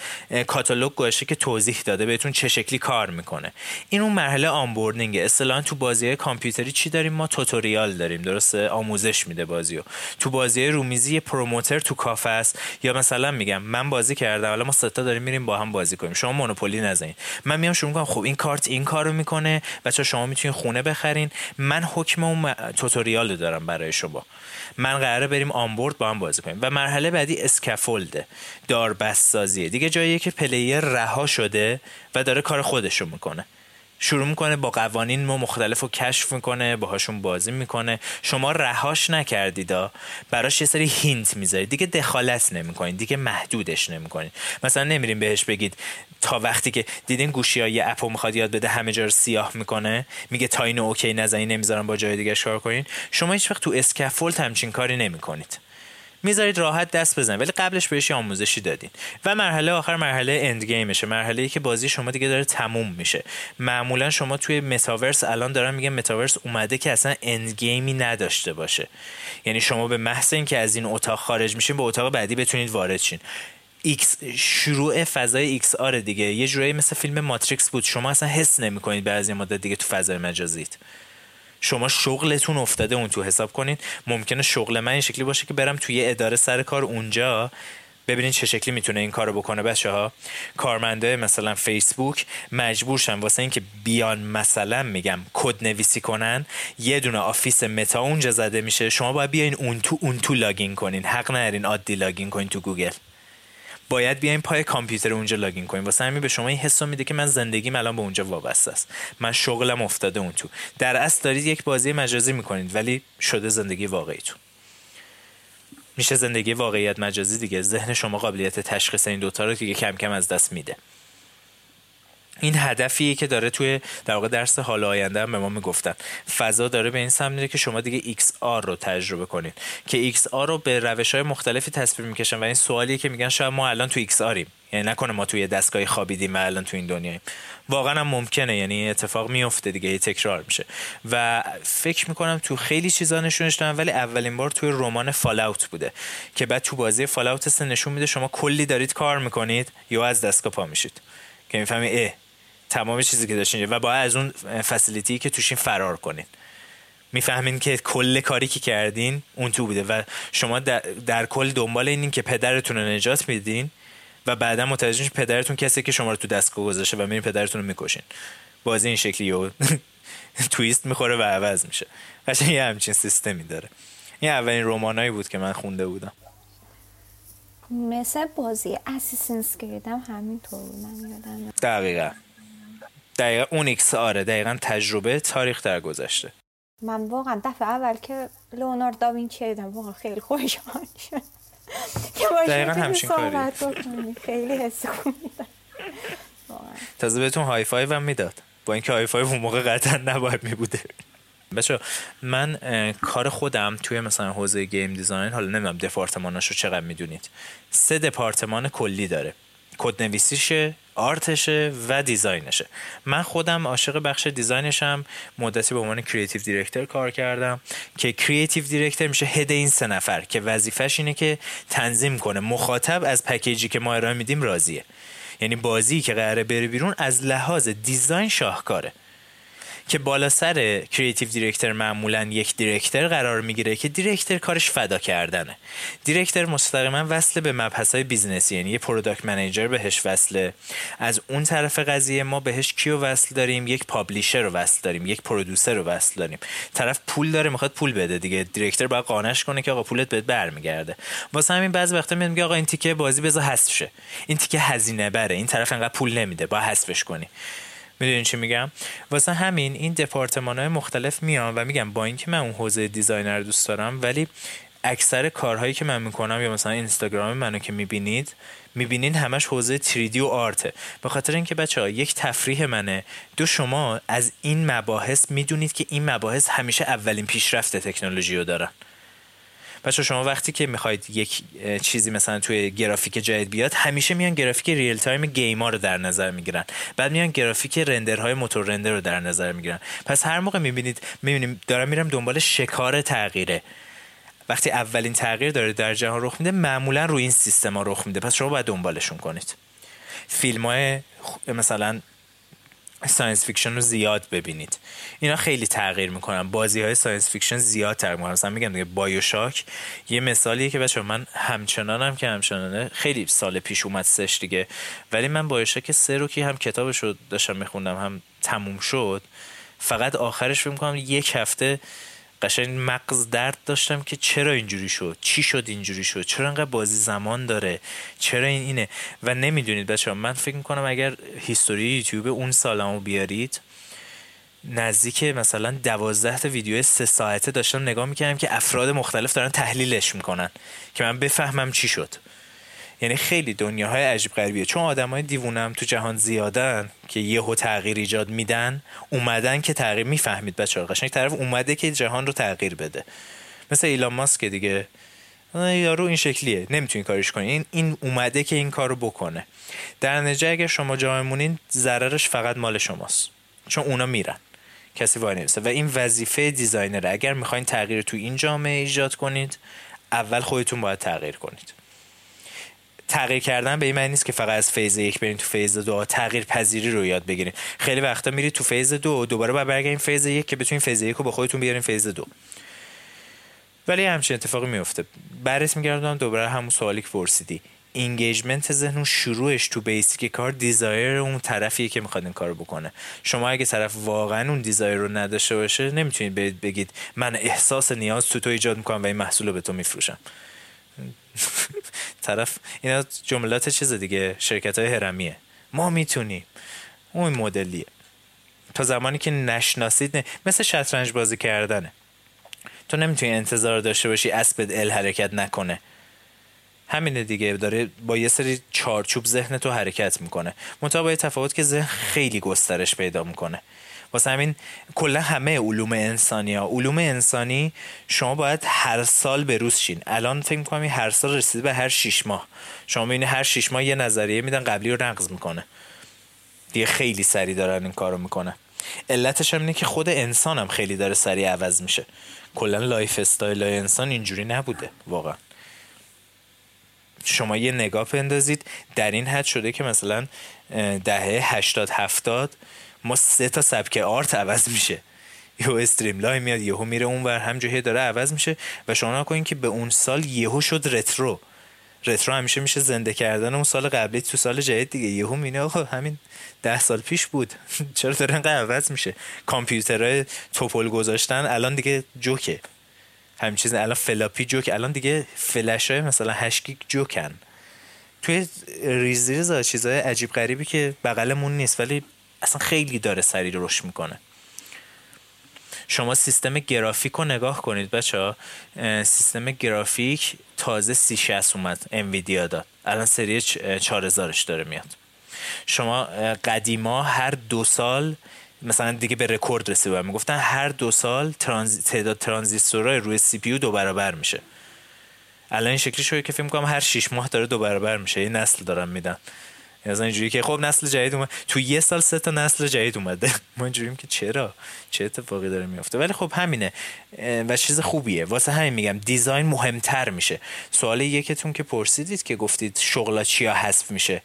کاتالوگ گذاشته که توضیح داده بهتون چه شکلی کار میکنه. این اون مرحله آنبوردینگه. اصطلاحاً تو بازی‌های کامپیوتری چی داریم ما؟ توتوریال داریم، درسته؟ آموزش میده بازیو. تو بازی‌های رومیزی پروموتر تو کافه است، یا مثلا میگم من بازی کردم، حالا ما سه تا داریم میریم با هم بازی کنیم، شما مونوپولی نزنید، من میام شروع می‌کنم خب این کارت این کارو کنه، بچه شما میتونین خونه بخرین، من حکم اون توتوریال دارم برای شما، من قراره بریم آنبورد با هم بازی کنیم. و مرحله بعدی اسکافولد، داربست سازیه دیگه، جاییه که پلیر رها شده و داره کار خودش رو میکنه، شروع میکنه با قوانین مختلف رو کشف میکنه، باهاشون بازی میکنه، شما رهاش نکردیدا، براش یه سری هینت میذارید دیگه، دخالت نمیکنید دیگه، محدودش نمیکنید. مثلا نمیریم بهش بگید تا وقتی که دیدین گوشی‌ها یه اپو میخواد یاد بده همه جا رو سیاه میکنه، میگه تا اینو اوکی نزنین نمیذارم با جای دیگه کار کنین، شما هیچ وقت تو اسکافولد همچین کاری نمیکنید، میذارید راحت دست بزنه، ولی قبلش بهش آموزشی دادین. و مرحله آخر مرحله اند گیمشه، مرحله‌ای که بازی شما دیگه داره تموم میشه. معمولا شما توی متاورس، الان دارن میگن متاورس اومده که اصلا اند گیمی نداشته باشه، یعنی شما به محض اینکه از این اتاق خارج میشین به اتاق بعدی بتونید وارد شین. شروع فضای ایکس آر دیگه، یه جورایی مثل فیلم ماتریکس بود، شما اصلا حس نمی‌کنید بعد از این مدت دیگه تو فضای مجازیت، شما شغلتون افتاده اون تو. حساب کنین ممکنه شغل من این شکلی باشه که برم توی اداره سر کار، اونجا ببینین چه شکلی میتونه این کارو بکنه. بچه‌ها کارمنده مثلا فیسبوک مجبورشن واسه اینکه بیان مثلا میگم کد نویسی کنن، یه دونه آفیس متا اونجا زده میشه، شما باید بیاین اون تو لاگین کنین، حق ندارین عادی لاگین کنین تو گوگل، باید بیاین پای کامپیوتر اونجا لاگین کنین. واسه همین به شما این حسو میده که من زندگیم الان به اونجا وابسته است، من شغلم افتاده اون تو. در اصل دارید یک بازی مجازی میکنید ولی شده زندگی واقعیتون، میشه زندگی واقعیت مجازی دیگه. ذهن شما قابلیت تشخیص این دوتا رو دیگه کم کم از دست میده. این هدفیه که داره توی در واقع درس حال آینده هم به ما میگفتن. فضا داره به این سمت میره که شما دیگه XR رو تجربه کنید که XR رو به روش‌های مختلفی تصویر میکشن و این سوالیه که میگن شاید ما الان توی XRیم، یعنی نکنه ما توی دستگاهی خوابیدیم و الان توی این دنیاییم. واقعا هم ممکنه، یعنی اتفاق میفته دیگه، تکرار میشه و فکر میکنم تو خیلی چیزا نشونش دادن، ولی اولین بار توی رمان فالاوت بوده که بعد تو بازی فالاوت سه نشون میده شما کلی دارید کار میکنید یا از دستگاه پا میشید که میفهمی تمام چیزی که داشتین و باید از اون فسیلیتی که توشین فرار کنین. میفهمین که کل کاری که کردین اون تو بوده و شما در کل دنبال اینین که پدرتون رو نجات میدین و بعدا متوجه میشین پدرتون کسی که شما رو تو دستگاه گذاشته و میرین پدرتون رو میکشین. بازی این شکلیه، تویست میخوره و عوض میشه. قشنگ یه همچین سیستمی داره. این اولین رمانایی بود که من خونده بودم. مثل بازی اساسینز کرید هم همینطور من یادم. دقیقاً اون ایکس آره، دقیقاً تجربه تاریخ در گذشته. من واقعا دفعه اول که لئوناردو داوینچی دیدم واقعا خیلی خوشم اومد. دقیقاً همچین کاری خیلی حس می‌داد. تازه بهتون های فای هم میداد، با اینکه های فای اون موقع قطعا نباید میبوده. بچه من کار خودم توی مثلا حوزه گیم دیزاین، حالا نمیدونم دپارتماناشو چقدر میدونید، 3 دپارتمان کلی داره: کدنویسیشه، آرتشه و دیزاینشه. من خودم عاشق بخش دیزاینشم، مدتی به عنوان کریتیو دایرکتور کار کردم که کریتیو دایرکتور میشه هد این 3 نفر که وظیفش اینه که تنظیم کنه مخاطب از پکیجی که ما ارائه میدیم راضیه. یعنی بازی که قراره بره بیرون از لحاظ دیزاین شاهکاره که بالا سر کریتیو دایرکتور معمولا یک دایرکتور قرار میگیره که دایرکتور کارش فدا کردنه. دایرکتور مستقیما وصل به مبحث‌های بیزنسی، یعنی یه پروداکت منیجر بهش وصله. از اون طرف قضیه ما بهش کیو وصل داریم؟ یک پابلیشر رو وصل داریم، یک پرودوسر رو وصل داریم. طرف پول داره میخواد پول بده دیگه، دایرکتور باید قانعش کنه که آقا پولت بهت برمیگرده. واسه همین بعضی وقتا میاد میگه آقا این تیکه بازی بذار حذف شه، این تیکه هزینه بره، این طرف انقدر پول نمیده باید حذفش کنی. میدونین چی میگم؟ واسه همین این دپارتمان‌های مختلف میان و میگم با اینکه من اون حوزه دیزاینر دوست دارم، ولی اکثر کارهایی که من میکنم یا مثلا اینستاگرام منو که میبینین همش حوزه 3D و آرته. به خاطر اینکه بچه‌ها یک تفریح منه، دو شما از این مباحث میدونید که این مباحث همیشه اولین پیشرفت تکنولوژی رو دارن. بچه شما وقتی که میخواید یک چیزی مثلا توی گرافیک جدید بیاد، همیشه میان گرافیک ریل تایم گیما رو در نظر میگیرن، بعد میان گرافیک رندرهای موتور رندر رو در نظر میگیرن. پس هر موقع میبینیم دارم میرم دنبال شکار تغییره، وقتی اولین تغییر داره در جهان رخ میده معمولا روی این سیستما رخ میده، پس شما باید دنبالشون کنید. فیلم‌های مثلا ساینس فیکشن رو زیاد ببینید، اینا خیلی تغییر میکنن. بازی های ساینس فیکشن زیاد تغییر میکنن. مثلا میگم دیگه بایوشاک یه مثالیه که بچه‌ها من همچنانه خیلی سال پیش اومد سش دیگه، ولی من بایوشاک 3 رو که هم کتابش رو داشتم میخوندم هم تموم شد، فقط آخرش فکر کنم یک هفته قشنگ مغز درد داشتم که چرا اینجوری شد، چی شد اینجوری شد، چرا انقدر بازی زمان داره، چرا اینه. و نمیدونید بچه‌ها من فکر میکنم اگر هیستوری یوتیوب اون سالمو بیارید، نزدیک مثلا 12 تا ویدیو 3 ساعته داشتم نگاه میکردم که افراد مختلف دارن تحلیلش میکنن که من بفهمم چی شد. یعنی خیلی دنیاهای عجیب غریبیه، چون آدمای دیوونم تو جهان زیادن که یهو تغییر ایجاد میدن، اومدن که تغییر میفهمید بچه‌ها، قشنگ طرف اومده که جهان رو تغییر بده. مثل ایلان ماسک دیگه، یارو این شکلیه، نمیتونی کارش کنی، این اومده که این کارو بکنه. در نتیجه اگه شما جایمونین ضررش فقط مال شماست، چون اونا میرن کسی وای نمیسته. و این وظیفه دیزاینره، اگر میخواین تغییر تو این جامعه ایجاد کنید، اول خودتون باید تغییر کنید. تغییر کردن به این معنی نیست که فقط از فیز 1 بریم تو فیز 2، تغییر پذیری رو یاد بگیرید. خیلی وقتا میرید تو فیز 2 دوباره باید برگردین فیز 1 که بتونین فیز 1 رو با خودتون بیارین فیز 2. ولی همچین اتفاقی میفته. بررسی می‌گردم دوباره همون سوالی که پرسیدی، اینگیجمنت ذهن، شروعش تو بیسیک کار، دیزایر اون طرفیه که می‌خواد این کارو بکنه. شما اگه طرف واقعا اون دیزایر رو نداشته باشه، نمیتونید بگید من احساس نیاز تو ایجاد می‌کنم و این محصول رو به تو می‌فروشم. طرف اینا جملات چیز دیگه، شرکت‌های هرمیه، ما میتونیم، اون مدلیه. تا زمانی که نشناسید مثل شطرنج بازی کردنه، تو نمیتونی انتظار داشته باشی اسب ال حرکت نکنه، همینه دیگه، داره با یه سری چارچوب ذهن تو حرکت میکنه، مطابق تفاوت که ذهن خیلی گسترش پیدا میکنه. واسه همین کلا همه علوم انسانی شما باید هر سال به روز شین. الان فکر می‌کنم هر سال رسید به هر 6 ماه. شما می‌بینید هر 6 ماه یه نظریه میدن قبلی رو نقض میکنه. دیگه خیلی سریع دارن این کارو میکنه. علتش هم اینه که خود انسان هم خیلی داره سریع عوض میشه. کلا لایف استایل انسان اینجوری نبوده واقعا. شما یه نگاه بندازید در این حد شده که مثلا دهه 80 70 ما 3 تا سبک آرت عوض میشه، یهو استریملاین میاد، یهو میره اونور، همجوری داره عوض میشه. و شما نکنین که به اون سال یهو شد رترو همیشه میشه زنده کردن اون سال قبلی تو سال جدید دیگه. یهو میینه آقا همین 10 سال پیش بود چرا داره اینقدر عوض میشه؟ کامپیوترهای توپل گذاشتن الان دیگه جوکه، همین چیز الان فلاپی جوک، الان دیگه فلشای مثلا 8 گیگ جوکن. توی ریزریزا چیزای عجیب غریبی که بغلمون نیست ولی اصلا خیلی داره سریع رشد میکنه. شما سیستم گرافیک رو نگاه کنید بچه‌ها، سیستم گرافیک تازه 360 اومد انویدیا داد، الان سری 4000ش داره میاد. شما قدیما هر 2 سال مثلا دیگه به رکورد رسیده بود، میگفتن هر 2 سال تعداد ترانزیستورای روی سی پی یو 2 برابر میشه. الان این شکلی شده که فکر می‌کنم هر 6 ماه داره 2 برابر میشه. این نسل دارن میدن، یعنی اینجوری که خب نسل جدید اومد، تو یه سال 3 تا نسل جدید اومده. ما اینجوریم که چرا، چه اتفاقی داره میفته؟ ولی خب همینه و چیز خوبیه. واسه همین میگم دیزاین مهمتر میشه. سوال یکتون که پرسیدید که گفتید شغلا چیا حذف میشه،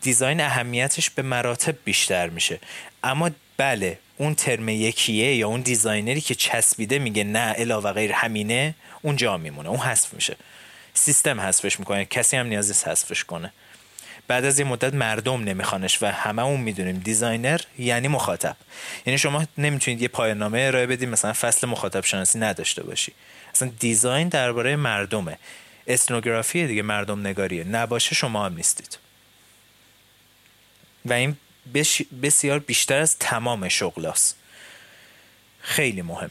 دیزاین اهمیتش به مراتب بیشتر میشه. اما بله اون ترم یکیه یا اون دیزاینری که چسبیده میگه نه علاوه غیر همینه، اون جا میمونه، اون حذف میشه، سیستم حذفش میکنه، کسی هم نیازی نیست حذفش کنه. بعد از یه مدت مردم نمیخوانش و همه اون میدونیم دیزاینر یعنی مخاطب. یعنی شما نمیتونید یه پایان‌نامه ارائه بدید مثلا فصل مخاطب شناسی نداشته باشی. اصلا دیزاین درباره مردمه، اسنوگرافیه دیگه، مردم نگاریه، نباشه شما هم نیستید. و این بسیار بیشتر از تمام شغلاست، خیلی مهمه.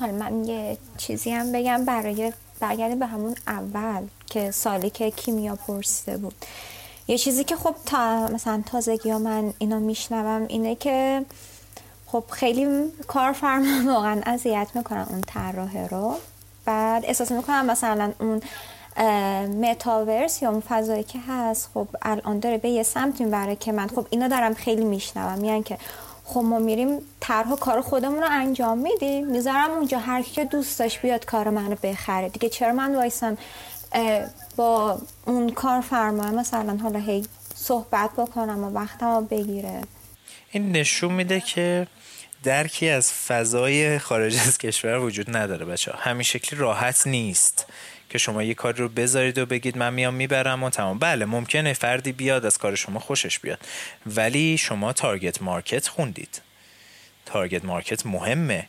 حالا من یه چیزی هم بگم برگردیم به همون اول که سالی که کیمیا پرسیده بود. یه چیزی که خب تا مثلا تازگی ها من اینا میشنوم اینه که خب خیلی کارفرما واقعا اذیت میکنن اون طراح رو. بعد احساس میکنم مثلا اون متاورس یا اون فضایی که هست خب الان داره به یه سمتی میبره که من خب اینا دارم خیلی میشنوم، یعنی که خب ما میریم طرح کار خودمون رو انجام میدیم، میذارم اونجا، هر کی که دوست داشت بیاد کار منو بخره دیگه. چرا من وایسم با اون کارفرما مثلا حالا هی صحبت بکنم و وقتمو بگیره؟ این نشون میده که درکی از فضای خارج از کشور وجود نداره بچه‌ها. همین شکلی راحت نیست که شما یه کار رو بذارید و بگید من میام میبرم و تمام. بله ممکنه فردی بیاد از کار شما خوشش بیاد، ولی شما تارگت مارکت خوندید، تارگت مارکت مهمه.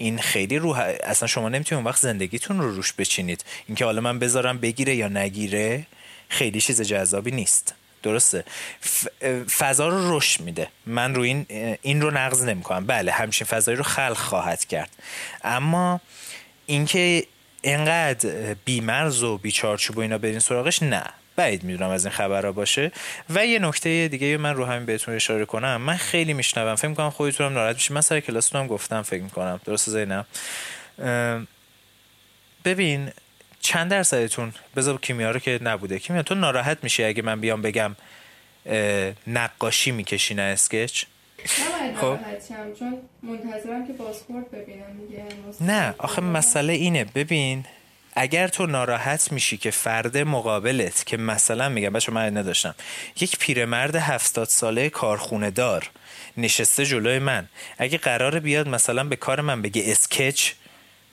این خیلی اصلا شما نمیتونید وقت زندگیتون رو روش بچینید. اینکه حالا من بذارم بگیره یا نگیره خیلی چیز جذابی نیست. درسته فضا رو روش میده، من رو این رو نقض نمیکنم. بله همچین فضایی رو خلق خواهد کرد، اما اینکه اینقدر بیمرز و بیچارچوب و اینا برین سراغش، نه، بعید میدونم از این خبرها باشه. و یه نکته دیگه من رو همین بهتون اشاره کنم، من خیلی میشنوم، فکر میکنم خودتون هم ناراحت میشید، من سر کلاستون هم گفتم فکر میکنم، درسته زینب؟ ببین چند درصدتون، بذار کیمیا رو که نبوده، کیمیا تو ناراحت میشه اگه من بیام بگم نقاشی میکشی نه اسکچ؟ خب چون منتظرم که بازخورد ببینم دیگه. نه آخه مسئله اینه، ببین اگر تو ناراحت میشی که فرد مقابلت، که مثلا میگم بچه من نداشتم، یک پیرمرد 70 ساله کارخونه دار نشسته جلوی من، اگه قراره بیاد مثلا به کار من بگه اسکچ،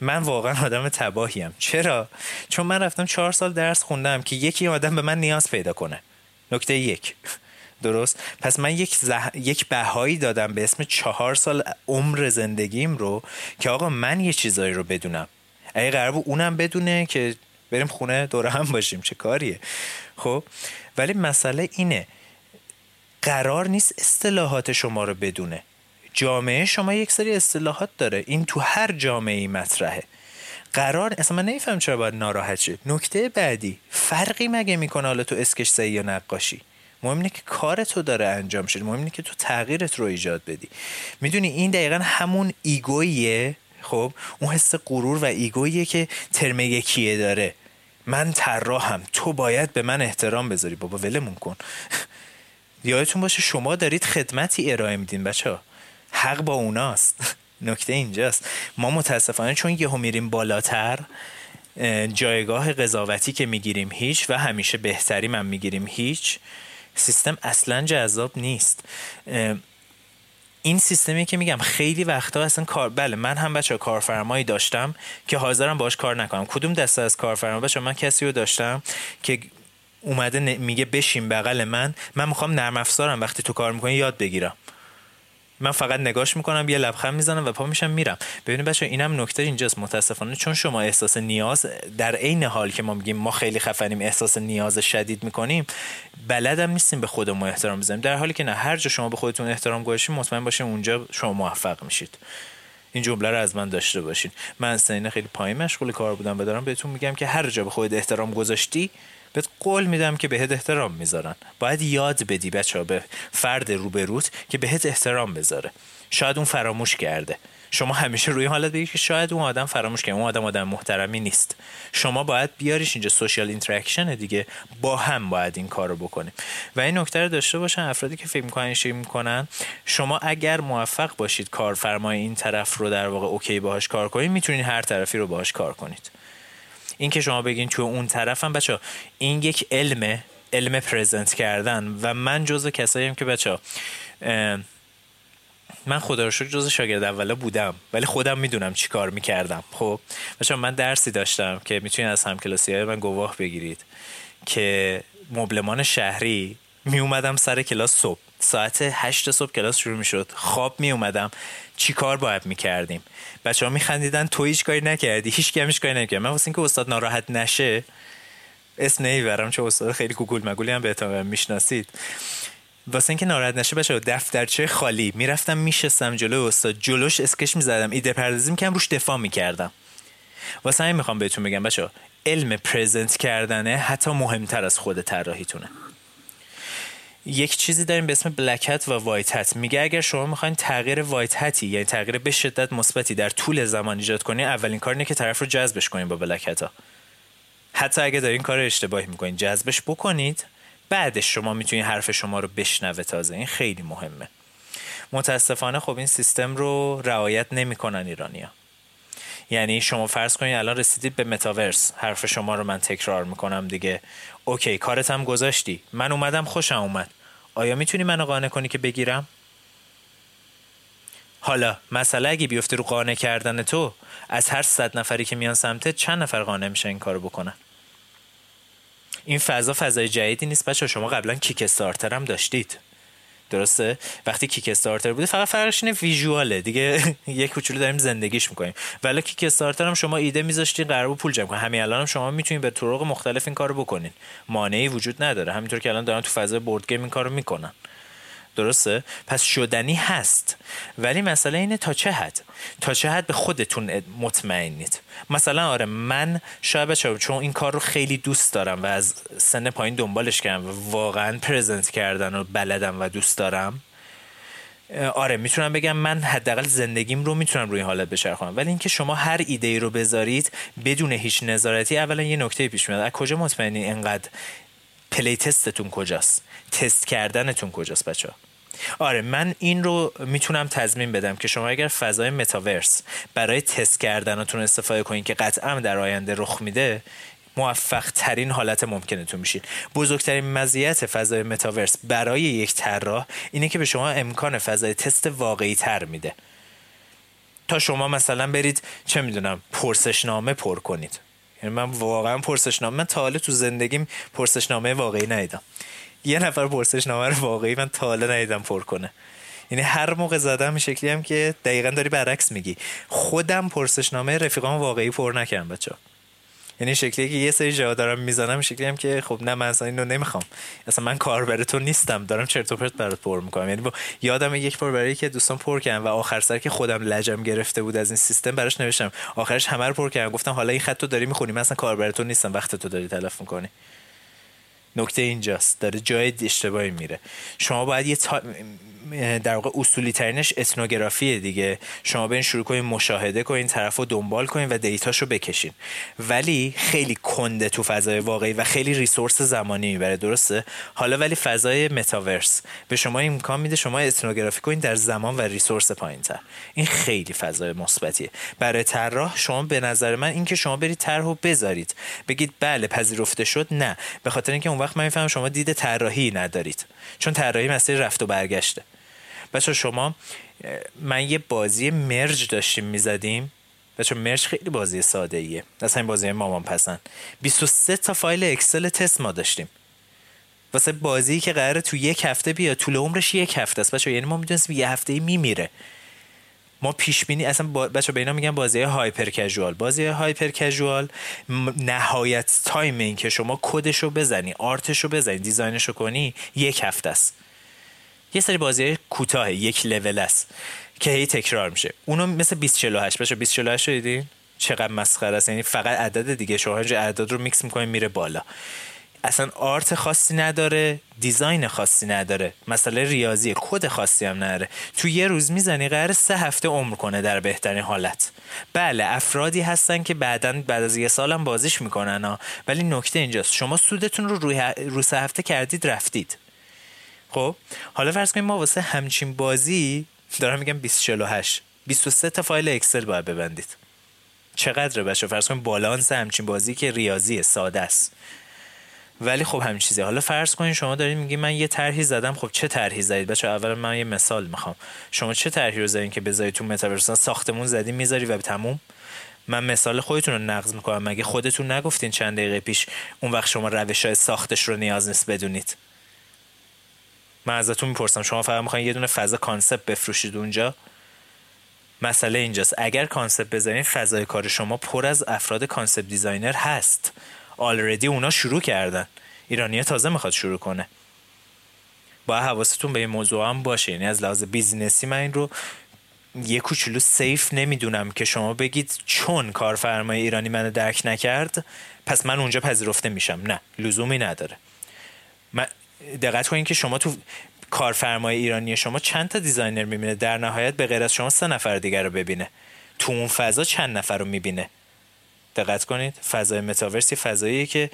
من واقعا آدم تباهیم. چرا؟ چون من رفتم 4 سال درس خوندم که یکی آدم به من نیاز پیدا کنه. نکته یک. درست؟ پس من یک بهایی دادم به اسم 4 سال عمر زندگیم رو که آقا من یه چیزایی رو بدونم. اگه قرار بود اونم بدونه که بریم خونه دور هم باشیم، چه کاریه؟ خب ولی مسئله اینه، قرار نیست اصطلاحات شما رو بدونه. جامعه شما یک سری اصطلاحات داره، این تو هر جامعه‌ای مطرحه. قرار اصلا من نمیفهم چرا باید ناراحت شد. نکته بعدی، فرقی مگه میکنه حالا تو اسکچ سازی یا نقاشی؟ مهم اینه که کار تو داره انجام شد، مهم اینه که تو تغییرت رو ایجاد بدی. میدونی این دقیقاً همون ایگویه، خب اون حس غرور و ایگویه که ترم یکیه داره. من طراحم، تو باید به من احترام بذاری. بابا ولمون کن. یادتون باشه شما دارید خدمتی ارائه میدین بچه‌ها، حق با اوناست. نکته اینجاست، ما متاسفانه چون یهو میریم بالاتر، جایگاه قضاوتی که میگیریم هیچ، و همیشه بهتری من میگیریم هیچ، سیستم اصلا جذاب نیست. این سیستمی که میگم خیلی وقتا اصلا کار، بله من هم بچه کارفرمایی داشتم که حاضرم باش کار نکنم. کدوم دسته از کارفرما بچه؟ من کسی رو داشتم که اومده میگه بشین بغل من میخوام نرم افزارم وقتی تو کار میکنی یاد بگیرم، من فقط نگاش میکنم، یه لبخند میزنم و پا میشم میرم. ببینید بچه اینم نکته اینجاست، متاسفانه چون شما احساس نیاز در عین حال که ما میگیم ما خیلی خفنیم احساس نیاز شدید میکنیم، بلدم نیستیم به خودمون احترام بذاریم، در حالی که نه، هر جا شما به خودتون احترام گذاشتین مطمئن باشین اونجا شما موفق میشید. این جمله رو از من داشته باشین. من سینه خیلی پایین مشغول کار بودم و دارم بهتون میگم که هر جا به خودت احترام گذاشتی بهت قول میدم که بهت احترام میذارن. باید یاد بدی بچه ها به فرد روبروت که بهت احترام بذاره. شاید اون فراموش کرده. شما همیشه روی حالت بگید که شاید اون آدم فراموش کرده، اون آدم محترمی نیست. شما باید بیاریش اینجا، سوشال اینتراکشن دیگه، با هم باید این کارو بکنیم. و این نکته رو داشته باشن افرادی که فکر میکنن چی میکنن. شما اگر موفق باشید کارفرمای این طرف رو در واقع اوکی باهاش کار کنید، میتونید هر طرفی رو باهاش کار کنید. این که شما بگین تو اون طرفم، بچه این یک علمه، علم پرزنت کردن. و من جزو کساییم که بچه من خدا رو شکر جزو شاگرد اولا بودم، ولی خودم میدونم چی کار میکردم. خب بچه من درسی داشتم که میتونید از همکلاسی های من گواه بگیرید که مبلمان شهری میومدم سر کلاس صبح، ساعت 8 صبح کلاس شروع میشد، خواب میومدم، چی کار باید میکردیم؟ بچه ها میخندیدن تو هیچ کاری نکردی، هیچ کمیش کاری نکردم. من واسه اینکه استاد ناراحت نشه اسم نمیبرم چون استاد خیلی گوگل مگولی هم بهتون میشناسید، واسه اینکه ناراحت نشه بچه ها دفترچه خالی میرفتم میشستم جلوی استاد، جلوش اسکش میزدم، ایده پردازی میکردم، روش دفاع میکردم. واسه همین میخوام بهتون بگم بچه ها علم پرزنت کردنه حتی مهمتر از خود طراحیتونه. یک چیزی داریم به اسم بلک هت و وایت هت. میگه اگر شما میخواین تغییر وایت هتی، یعنی تغییر به شدت مثبتی در طول زمان ایجاد کنین، اولین کار اینه که طرف رو جذبش کنین با بلک هت ها. حتی اگه دارین کار اشتباهی میکنین جذبش بکنید، بعدش شما میتونین حرف شما رو بشنوه. تازه این خیلی مهمه. متاسفانه خب این سیستم رو رعایت نمیکنن ایرانی‌ها. یعنی شما فرض کنین الان رسیدید به متاورس، حرف شما رو من تکرار میکنم دیگه، اوکی کارت هم گذاشتی، من اومدم خوشم اومد، آیا میتونی منو قانع کنی که بگیرم؟ حالا مسئله اگه بیفته رو قانع کردن تو، از هر 100 نفری که میان سمتت چند نفر قانع میشن این کارو بکنن؟ این فضا فضای جدیدی نیست بچه. شما قبلا کیکستارتر هم داشتید، درسته؟ وقتی کیکستارتر بوده فقط فرقش اینه ویژواله دیگه، یک کوچولو داریم زندگیش میکنیم، ولی کیکستارتر هم شما ایده میذاشتین قرار بود پول جمع کنین. همین الان هم شما میتونین به طرق مختلف این کارو بکنین، مانعی وجود نداره، همینطور که الان دارن تو فضای بورد گیم این کارو میکنن، درسته؟ پس شدنی هست، ولی مسئله اینه تا چه حد به خودتون مطمئنید. مثلا آره من شاید بچه‌ها چون این کار رو خیلی دوست دارم و از سن پایین دنبالش کردم و واقعا پرزنت کردن رو بلدم و دوست دارم، آره میتونم بگم من حداقل زندگیم رو میتونم روی این حالت بچرخونم. ولی اینکه شما هر ایده‌ای رو بذارید بدون هیچ نظارتی، اولا یه نکته پیش میاد، از کجا مطمئنین؟ انقدر پلی تستتون کجاست؟ تست کردنتون کجاست بچه ها؟ آره من این رو میتونم تضمین بدم که شما اگر فضای متاورس برای تست کردنتون استفاده کنین که قطعا در آینده رخ میده، موفق ترین حالت ممکنتون میشین. بزرگترین مزیت فضای متاورس برای یک طراح اینه که به شما امکان فضای تست واقعی تر میده، تا شما مثلا برید چه میدونم پرسشنامه پر کنید. یعنی من واقعا پرسشنامه، من تا حالا تو زندگیم پرسشنامه واقعی ندیدم، یه نفر پرسشنامه رو واقعی من تا حالا ندیدم پر کنه. یعنی هر موقع زدم این شکلی هم که دقیقاً داری برعکس میگی. خودم پرسشنامه رفیقام واقعی پر نکردم بچه‌ها. یعنی شکلی که یه سری جا دارم میزنم شکلی هم که خب نه من اصلا اینو نمیخوام، اصلا من کاربر تو نیستم، دارم چرت و پرت برات پر میکنم. یعنی یادم یک بار برای که دوستان پر کردم و آخر سر که خودم لجم گرفته بود از این سیستم براش نوشتم، آخرش همه رو پر کردم، گفتم حالا این خط تو داری میخونی، من اصلا کاربر تو نیستم، وقت تو داری تلف میکنی. نکته اینجاست داره جای اشتباهی میره. شما باید یه در واقع اصولی ترینش اتنوگرافیه دیگه، شما برین شروع کنین مشاهده کنین، طرفو دنبال کنین و دیتاشو بکشین، ولی خیلی کنده تو فضای واقعی و خیلی ریسورس زمانی میبره، درسته؟ حالا ولی فضای متاورس به شما امکان میده شما اتنوگرافی کنین در زمان و ریسورس پایینتر. این خیلی فضای مثبتیه برای طراح. شما به نظر من اینکه شما برید طرحو بذارید بگید بله پذیرفته شد، نه، به خاطر اینکه اون وقت من میفهمم شما دید طراحی ندارید، چون طراحی مسئله رفت و برگشته. بچه شما، من یه بازی مرج داشتیم میزدیم، بچه مرج خیلی بازی ساده ایه، اصلا این بازی مامان پسند، 23 تا فایل اکسل تست ما داشتیم واسه بازی که قراره تو یک هفته بیاد، طول عمرش یک هفته است بچه، یعنی ما میدونستیم یه هفته ای میمیره. ما پیش بینی اصلا بچه به اینا میگن بازی هایپر کژوال. بازی هایپر کژوال نهایت تایم این که شما کدشو بزنی، آرتشو بزنی، دیزاینشو کنی یک هفته است. یه سری بازی کوتاه یک لول است که هی تکرار میشه. اونو مثل 2048 بشه. 2048 رو دیدین؟ چقدر مسخره است. یعنی فقط عدد دیگه، شما اینجا اعداد رو میکس می‌کنین میره بالا. اصلا آرت خاصی نداره، دیزاین خاصی نداره، مسئله ریاضی کد خاصی هم نداره. تو یه روز میزنی قراره 3 هفته عمر کنه در بهترین حالت. بله افرادی هستن که بعد از یه سالم بازیش میکنن ها، ولی نکته اینجاست شما سودتون رو رو 3 هفته کردید رفتید. خب حالا فرض کنیم ما واسه همچین بازی دارم میگم 2048 23 تا فایل اکسل باید ببندید. چقدره بچه؟ فرض کنیم بالانس همچین بازی که ریاضی ساده است، ولی خب همین چیزه. حالا فرض کنین شما دارین میگین من یه طرحی زدم. خب چه طرحی زدید بچه؟ اول من یه مثال میخوام. شما چه طرحی رو زدین که بذارید تو متاورس؟ ساختمون زدی میذاری و تموم. من مثال خودتون رو نقض میکنم. مگه خودتون نگفتین چند دقیقه پیش اون وقت شما روش‌های ساختش رو نیاز نیست بدونید؟ من ازتون میپرسم شما فقط میخواین یه دونه فضا کانسپت بفروشید اونجا. مسئله اینجاست اگر کانسپت بزنین فضای کار شما پر از افراد کانسپت دیزاینر هست. آلردی اونا شروع کردن، ایرانی‌ها تازه میخواد شروع کنه. باید حواستون به این موضوع هم باشه. یعنی از لحاظ بیزنسی من این رو یه کوچولو سیف نمیدونم که شما بگید چون کارفرمای ایرانی منو درک نکرد پس من اونجا پذیرفته میشم. نه، لزومی نداره. دقت کنین که شما تو کارفرمای ایرانی شما چند تا دیزاینر میبینه؟ در نهایت به غیر از شما 3 نفر دیگر رو ببینه. تو اون فضا چند نفر رو میبینه؟ دقت کنید فضای متاورسی فضاییه که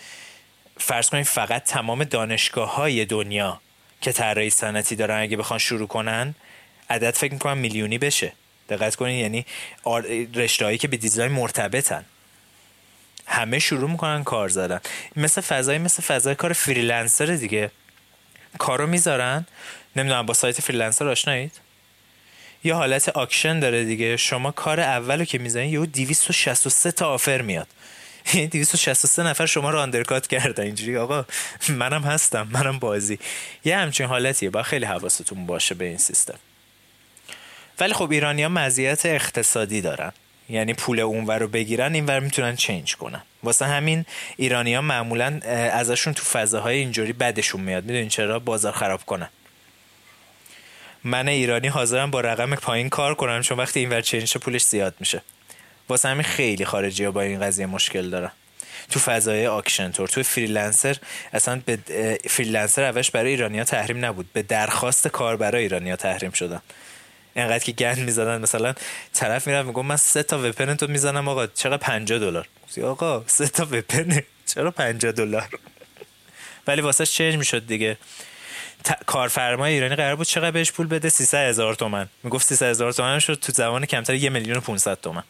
فرض کنید فقط تمام دانشگاه‌های دنیا که طراحی صنعتی دارن اگه بخوان شروع کنن عدد فکر می‌کنم میلیونی بشه. دقت کنید یعنی رشته‌هایی که به دیزاین مرتبطن همه شروع می‌کنن کار زدن. مثل فضای کار فریلنسر دیگه. کارو میذارن، نمیدونم با سایت فریلنسر آشنایید؟ یا حالت اکشن داره دیگه. شما کار اولو که میزنین یهو 263 تا آفر میاد. 263 نفر شما رو آندرکات کردن. اینجوری آقا منم هستم، منم بازی. یه همچین حالتیه. باید خیلی حواستون باشه به این سیستم. ولی خب ایرانی‌ها مزیت اقتصادی دارن. یعنی پول اونور رو بگیرن اینور میتونن چنج کنن. واسه همین ایرانی‌ها معمولا ازشون تو فضاهای اینجوری بدشون میاد. میدونین چرا؟ بازار خراب کنن. من ایرانی حاضرم با رقم پایین کار کنم چون وقتی اینور چنج پولش زیاد میشه. واسه همین خیلی خارجی‌ها با این قضیه مشکل دارن. تو فضای اکشن تور، تو فریلنسر، اصلا به فریلنسر اولش برای ایرانی‌ها تحریم نبود، به درخواست کاربر ایرانی‌ها تحریم شدن. اینقدر که گند می‌زدن. مثلا طرف میرفت میگم من 3 تا وپن تو میزنم آقا چقدر $50. آقا 3 تا وپن چرا $50؟ ولی واسه چنج میشد دیگه. کارفرمای ایرانی قرار بود چقدر بهش پول بده؟ 300,000 تومان. میگفت 300,000 تومان شد تو زمان کمتر 1,500,000 تومان.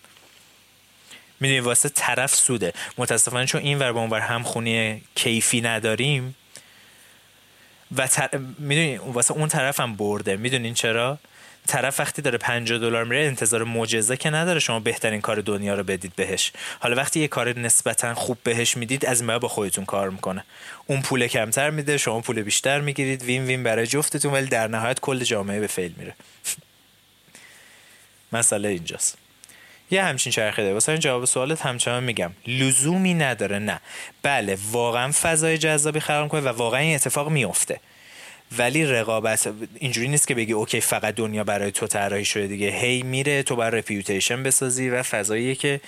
میدونی واسه طرف سوده. متاسفانه چون اینور با اونور همخونی کیفی نداریم و میدونی واسه اون طرف هم برده. میدونین چرا؟ طرف وقتی داره $50 میره انتظار معجزه که نداره شما بهترین کار دنیا رو بدید بهش. حالا وقتی یه کار نسبتا خوب بهش میدید از این با خودتون کار میکنه. اون پول کمتر میده، شما پول بیشتر میگیرید، وین وین برای جفتتون، ولی در نهایت کل جامعه به فیل میره. مسئله اینجاست. یه همچین چرخه ده. واسه جواب سوالت همچنان میگم لزومی نداره. نه بله واقعا فضای جذابی خراب کنه و واقعا این اتفاق میفته، ولی رقابت اینجوری نیست که بگی اوکی فقط دنیا برای تو طراحی شده دیگه، هی میره تو بر رپیوتیشن بسازی و فضاییه که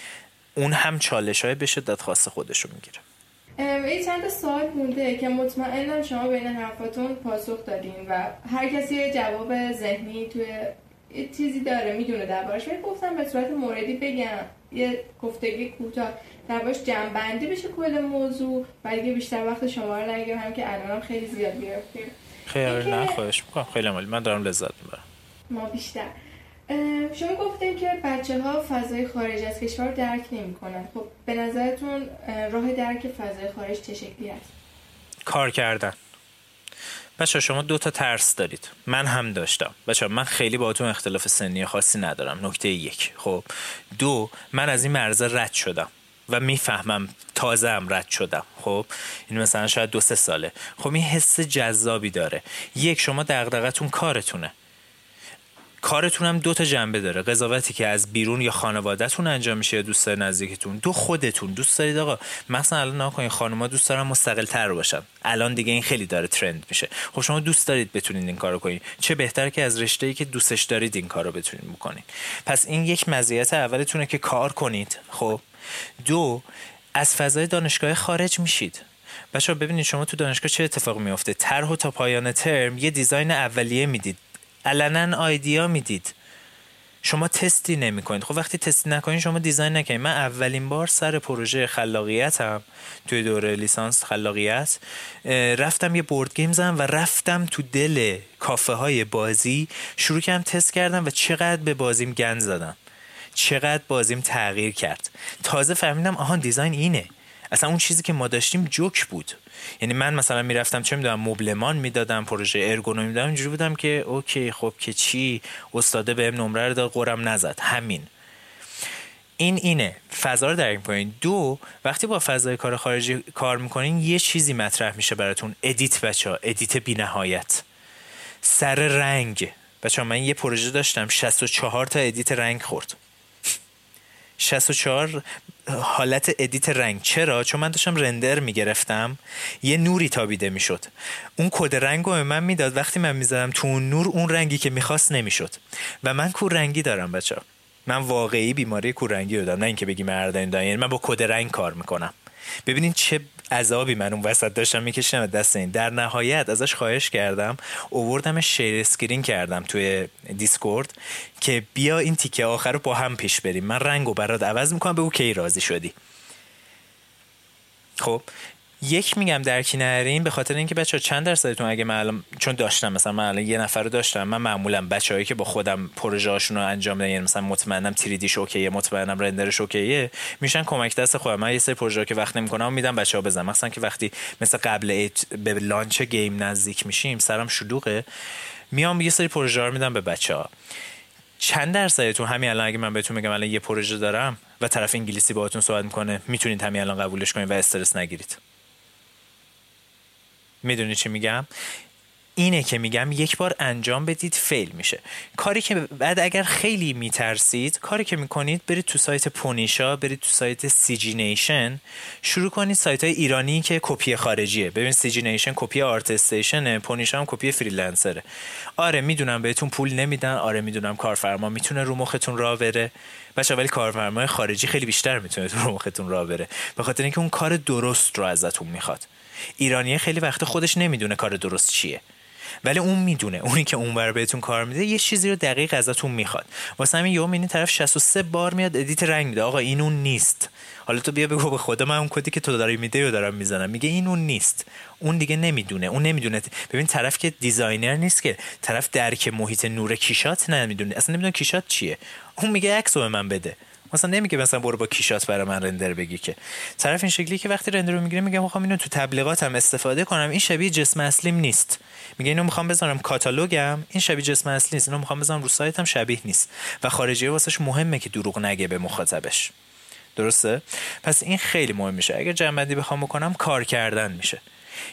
اون هم چالش‌های به شدت خاص خودشو میگیره. یه چند سوال مونده که مطمئنم شما بین حرفاتون پاسخ دادین و هر کسی جواب ذهنی توی یه چیزی داره میدونه دربارش، ولی گفتم به صورت موردی بگم، یه گفتگوی کوتاه دربارش جمع‌بندی بشه کل موضوع، ولی بیشتر وقت شما رو نگیرم، هم که الانم خیلی زیاد گرفتیم. خیلی نه خواهش میکنم، خیلی عالی، من دارم لذت میبرم. ما بیشتر شما گفتیم که بچه‌ها فضای خارج از کشور رو درک نمی‌کنن. خب به نظرتون راه درک فضای خارج چه شکلی است؟ کار کردن. بچه‌ها شما دو تا ترس دارید. من هم داشتم. بچه‌ها من خیلی باهاتون اختلاف سنی خاصی ندارم. نکته یک. خب دو، من از این مرزه رد شدم و میفهمم تازه هم رد شدم. خب این مثلا شاید 2-3 ساله. خب این حس جذابی داره. یک، شما دغدغتون کارتونه. کارتون هم 2 تا جنبه داره، قضاوتی که از بیرون یا خانواده‌تون انجام میشه یا دوستای نزدیکتون، دو خودتون دوست دارید آقا مثلا الان ناگهان خانم‌ها دوست دارن مستقل‌تر باشن، الان دیگه این خیلی داره ترند میشه، خب شما دوست دارید بتونید این کارو کنید، چه بهتر که از رشته‌ای که دوستش دارید این کارو بتونید بکنید. پس این یک مزیت اولتونه که کار کنید. خب دو، از فضای دانشگاه خارج میشید. بچه‌ها ببینید شما تو دانشگاه چه اتفاقی میفته، طرح و تا پایان ترم یه دیزاین اولیه میدید، علناً آیدیا میدید، شما تستی نمیکنید. خب وقتی تست نکنید شما دیزاین نکنید. من اولین بار سر پروژه خلاقیتم توی دوره لیسانس خلاقیت رفتم یه بورد گیم زدم و رفتم تو دل کافه های بازی شروع کردم تست کردم و چقدر به بازیم گند زدم، چقدر بازیم تغییر کرد. تازه فهمیدم آها دیزاین اینه، اصلا اون چیزی که ما داشتیم جوک بود. یعنی من مثلا میرفتم چه میدونم مبلمان میدادم، پروژه ارگونومی میدادم، اینجوری بودم که اوکی خب که چی، استاده بهم نمره رو داد قرم نزد، همین. اینه فضا رو درک کنین. دو، وقتی با فضای کار خارجی کار میکنین یه چیزی مطرح میشه براتون، ادیت بچا، ادیت بی‌نهایت سر رنگ. بچا من یه پروژه داشتم 64 تا ادیت رنگ خورد. 64 حالت ادیت رنگ. چرا؟ چون من داشتم رندر میگرفتم یه نوری تابیده میشد، اون کد رنگ رو من میداد، وقتی من میزدم تو اون نور اون رنگی که میخواست نمیشد و من کوررنگی دارم بچه ها. من واقعی بیماری کوررنگی رو دارم، نه اینکه بگی مردان دارم، یعنی من با کد رنگ کار میکنم. ببینین چه عذابی من اون وسط داشتم میکشیدم دست این. در نهایت ازش خواهش کردم، آوردمش شیر اسکرین کردم توی دیسکورد که بیا این تیکه آخر رو با هم پیش بریم، من رنگو برات عوض میکنم، بگو کی راضی شدی. خب یک میگم درکی نرین به خاطر اینکه بچه‌ها چند درصدتون اگه معلوم، چون داشتم مثلا من الان یه نفر رو داشتم، من معمولا بچه‌هایی که با خودم پروژه هاشون رو انجام میدن، یعنی مثلا مطمئنم 3Dش اوکیه، مطمئنم رندرش اوکیه، میشن کمک دست خودم. من یه سری پروژه که وقت نمی‌کنم میدم بچه‌ها بزنن، مثلا که وقتی مثلا قبل به لانچ گیم نزدیک میشیم سرم شلوغه، میام یه سری پروژه رو میدم به بچه‌ها. چند درصدتون همین الان اگه من بهتون بگم الان یه پروژه دارم و طرف انگلیسی باهاتون صحبت می‌کنه، میتونید همین الان قبولش کنید و استرس نگیرید. میدونی چی میگم؟ اینه که میگم یک بار انجام بدید فیل میشه کاری که بعد اگر خیلی میترسید کاری که میکنید برید تو سایت پونیشا، برید تو سایت سیجی نیشن، شروع کنید سایت های ایرانی که کپی خارجیه. ببین سیجی نیشن کپی آرت استیشن، پونیشا هم کپی فریلنسره. آره میدونم بهتون پول نمیدن، آره میدونم کارفرما میتونه رو مختون را بره بچه، ولی کارفرمای خارجی خیلی بیشتر میتونه رو مختون را بره، به خاطر اینکه اون کار درست رو ازتون میخواد. ایرانی خیلی وقت خودش نمیدونه کار درست چیه، ولی اون میدونه، اونی که اونور بهتون کار میده یه چیزی رو دقیق ازتون میخواد. واسه همین یوم این طرف 63 بار میاد ادیت رنگ میده، آقا این اون نیست. حالا تو بیا بگو به خدا من اون کدی که تو داری میده رو دارم میزنم، میگه این اون نیست، اون دیگه نمیدونه، اون نمیدونه. ببین طرف که دیزاینر نیست، که طرف درک محیط نور کیشات نمیدونه، اصلا نمیدونه کیشات چیه. اون میگه عکسو به من بده، مثلا نمیگه مثلا برو با کیشات برای من رندر بگی، که طرف این شکلی که وقتی رندر رو میگیره میگه میخوام اینو تو تبلیغاتم استفاده کنم، این شبیه جسم اصلیم نیست. میگه اینو میخوام بذارم کاتالوگم، این شبیه جسم اصلی نیست، اینو میخوام بذارم رو سایتم، شبیه نیست. و خارجی واسش مهمه که دروغ نگه به مخاطبش، درسته؟ پس این خیلی مهم میشه. اگر جمع بندی بخوام بکنم کار کردن میشه.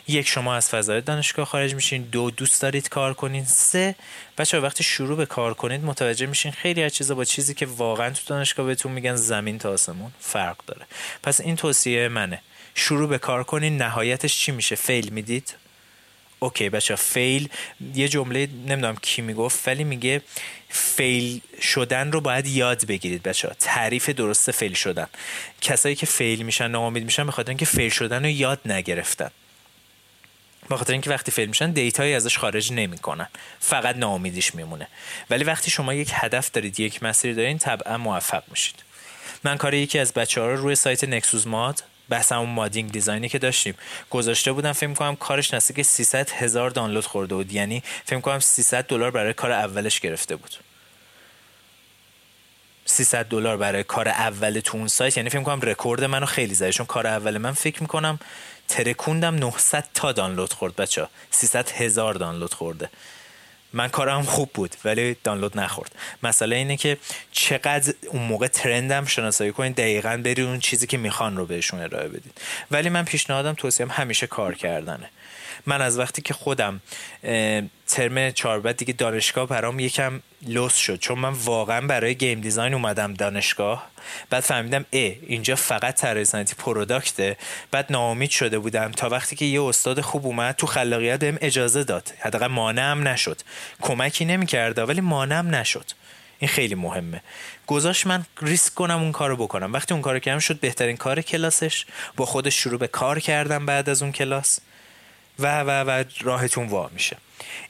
یک، شما از فضای دانشگاه خارج میشین، دو، دوست دارید کار کنین، سه، بچه‌ها وقتی شروع به کار کنید متوجه میشین خیلی از چیزا با چیزی که واقعا تو دانشگاه بهتون میگن زمین تا آسمون فرق داره. پس این توصیه منه، شروع به کار کنین. نهایتش چی میشه؟ فیل میدید. اوکی بچه، فیل یه جمله نمیدونم کی میگفت ولی میگه فیل شدن رو باید یاد بگیرید بچه ها. تعریف درست فیل شدن، کسایی که فیل میشن ناامید میشن به خاطر اینکه فیل شدن رو یاد نگرفتن، به خاطر اینکه وقتی فیل میشن دیتایی ازش خارج نمیکنن، فقط ناامیدیش میمونه. ولی وقتی شما یک هدف دارید، یک مسیر دارین، طبعا موفق میشید. من کار یکی از بچه‌ها رو روی سایت نکسوز مات، بحث همون مادینگ دیزاینی که داشتیم، گذاشته بودم. فکر می‌کنم کارش نزدیک 300,000 دانلود خورده بود، یعنی فکر می‌کنم $300 برای کار اولش گرفته بود. $300 برای کار اول تو اون سایت، یعنی فکر می‌کنم رکورد منو خیلی زده، چون کار اول من فکر می‌کنم ترکوندم 900 تا دانلود خورد بچه‌ها، 300,000 دانلود خورده. من کارم خوب بود ولی دانلود نخورد. مسئله اینه که چقدر اون موقع ترندم شناسایی کنید، دقیقاً برید اون چیزی که میخوان رو بهشون ارائه بدید. ولی من پیشنهادم، توصیه‌ام همیشه کار کردنه. من از وقتی که خودم ترم 4 بعد دیگه دانشگاه برام یکم لوس شد، چون من واقعا برای گیم دیزاین اومدم دانشگاه، بعد فهمیدم اینجا فقط طراحی صنعتی پروداکته، بعد ناامید شده بودم تا وقتی که یه استاد خوب اومد تو خلاقیت بهم اجازه داد، حداقل مانعم نشد، کمکی نمی‌کرد ولی مانعم نشد. این خیلی مهمه، گذاشت من ریسک کنم اون کارو بکنم. وقتی اون کارو کردم شد بهترین کار کلاسش، با خودش شروع به کار کردم بعد از اون کلاس و راهتون وا میشه.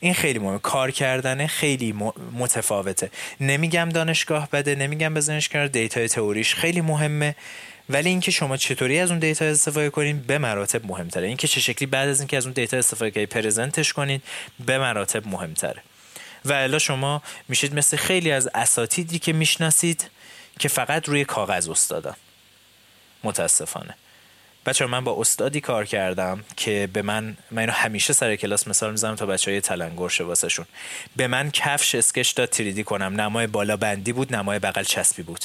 این خیلی مهمه، کار کردن خیلی متفاوته. نمیگم دانشگاه بده، نمیگم بزنش کنار، دیتای تئوریش خیلی مهمه، ولی اینکه شما چطوری از اون دیتا استفاده کنین به مراتب مهمتره. اینکه چه شکلی بعد از اینکه از اون دیتا استفاده کنین پرزنتش کنین به مراتب مهمتره. و الا شما میشید مثل خیلی از اساتیدی که میشناسید که فقط روی کاغذ استادن. متاسفانه بچه ها، من با استادی کار کردم که به من اینو همیشه سر کلاس مثال میزنم تا بچه های تلنگر شه واسه شون، به من کفش اسکچ داد 3D کنم، نمای بالا بندی بود، نمای بغل چسبی بود.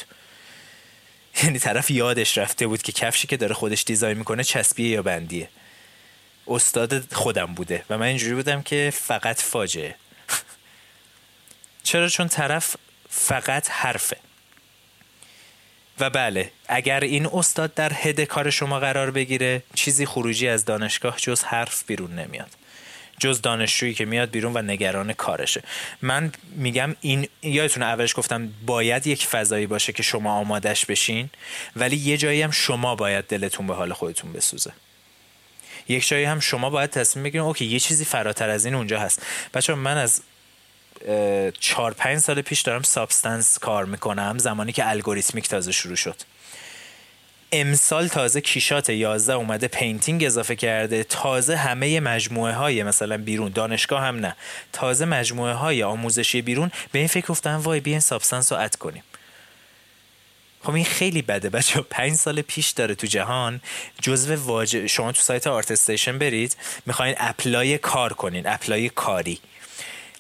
یعنی طرف یادش رفته بود که کفشی که داره خودش دیزاین میکنه چسبیه یا بندیه. استاد خودم بوده و من اینجوری بودم که فقط فاجعه. چرا؟ چون طرف فقط حرفه. و بله، اگر این استاد در هد کار شما قرار بگیره، چیزی خروجی از دانشگاه جز حرف بیرون نمیاد، جز دانشجویی که میاد بیرون و نگران کارشه. من میگم این، یادتونه اولش گفتم باید یک فضایی باشه که شما آمادش بشین، ولی یه جایی هم شما باید دلتون به حال خودتون بسوزه، یک جایی هم شما باید تصمیم بگیرین اوکی یه چیزی فراتر از این اونجا هست. بچه‌ها من از 4-5 سال پیش دارم سابستنس کار میکنم، زمانی که الگوریتمیک تازه شروع شد. امسال تازه کیشات 11 اومده پینتینگ اضافه کرده، تازه همه مجموعه های مثلا بیرون دانشگاه هم نه، تازه مجموعه های آموزشی بیرون به این فکر افتادن وای بیاین سابستنس رو اد کنیم. خب این خیلی بده بچه، 5 سال پیش داره تو جهان جزو واجب. شما تو سایت آرت استیشن برید، میخواین اپلای کار کنین، اپلای کاری،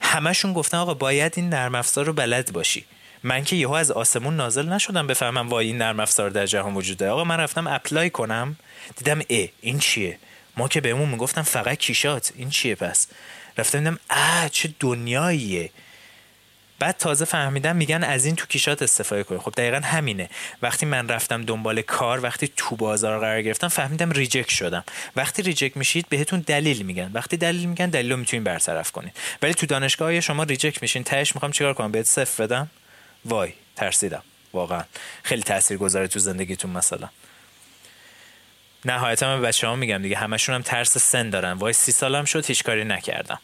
همشون گفتن آقا باید این نرم افزار رو بلد باشی. من که یهو از آسمون نازل نشدم بفهمم وای این نرم افزار در جهان وجود داره. آقا من رفتم اپلای کنم، دیدم این چیه؟ ما که بهمون میگفتن فقط کیشات، این چیه پس؟ رفتم دیدم چه دنیاییه. بعد تازه فهمیدم میگن از این تو کیشات استفاده کن. خب دقیقاً همینه، وقتی من رفتم دنبال کار، وقتی تو بازار قرار گرفتم فهمیدم ریجکت شدم. وقتی ریجکت میشید بهتون دلیل میگن، وقتی دلیل میگن دلیلو میتونین برطرف کنین. ولی تو دانشگاه شما ریجکت میشین، تهش میخوام چیکار کنم؟ بهت 0 بدم؟ وای ترسیدم. واقعا خیلی تاثیرگذاره تو زندگیتون. مثلا نهایتاً به بچه‌ها میگم دیگه، همشون هم ترس سن دارن، وای 30 سالم شد هیچ کاری نکردم.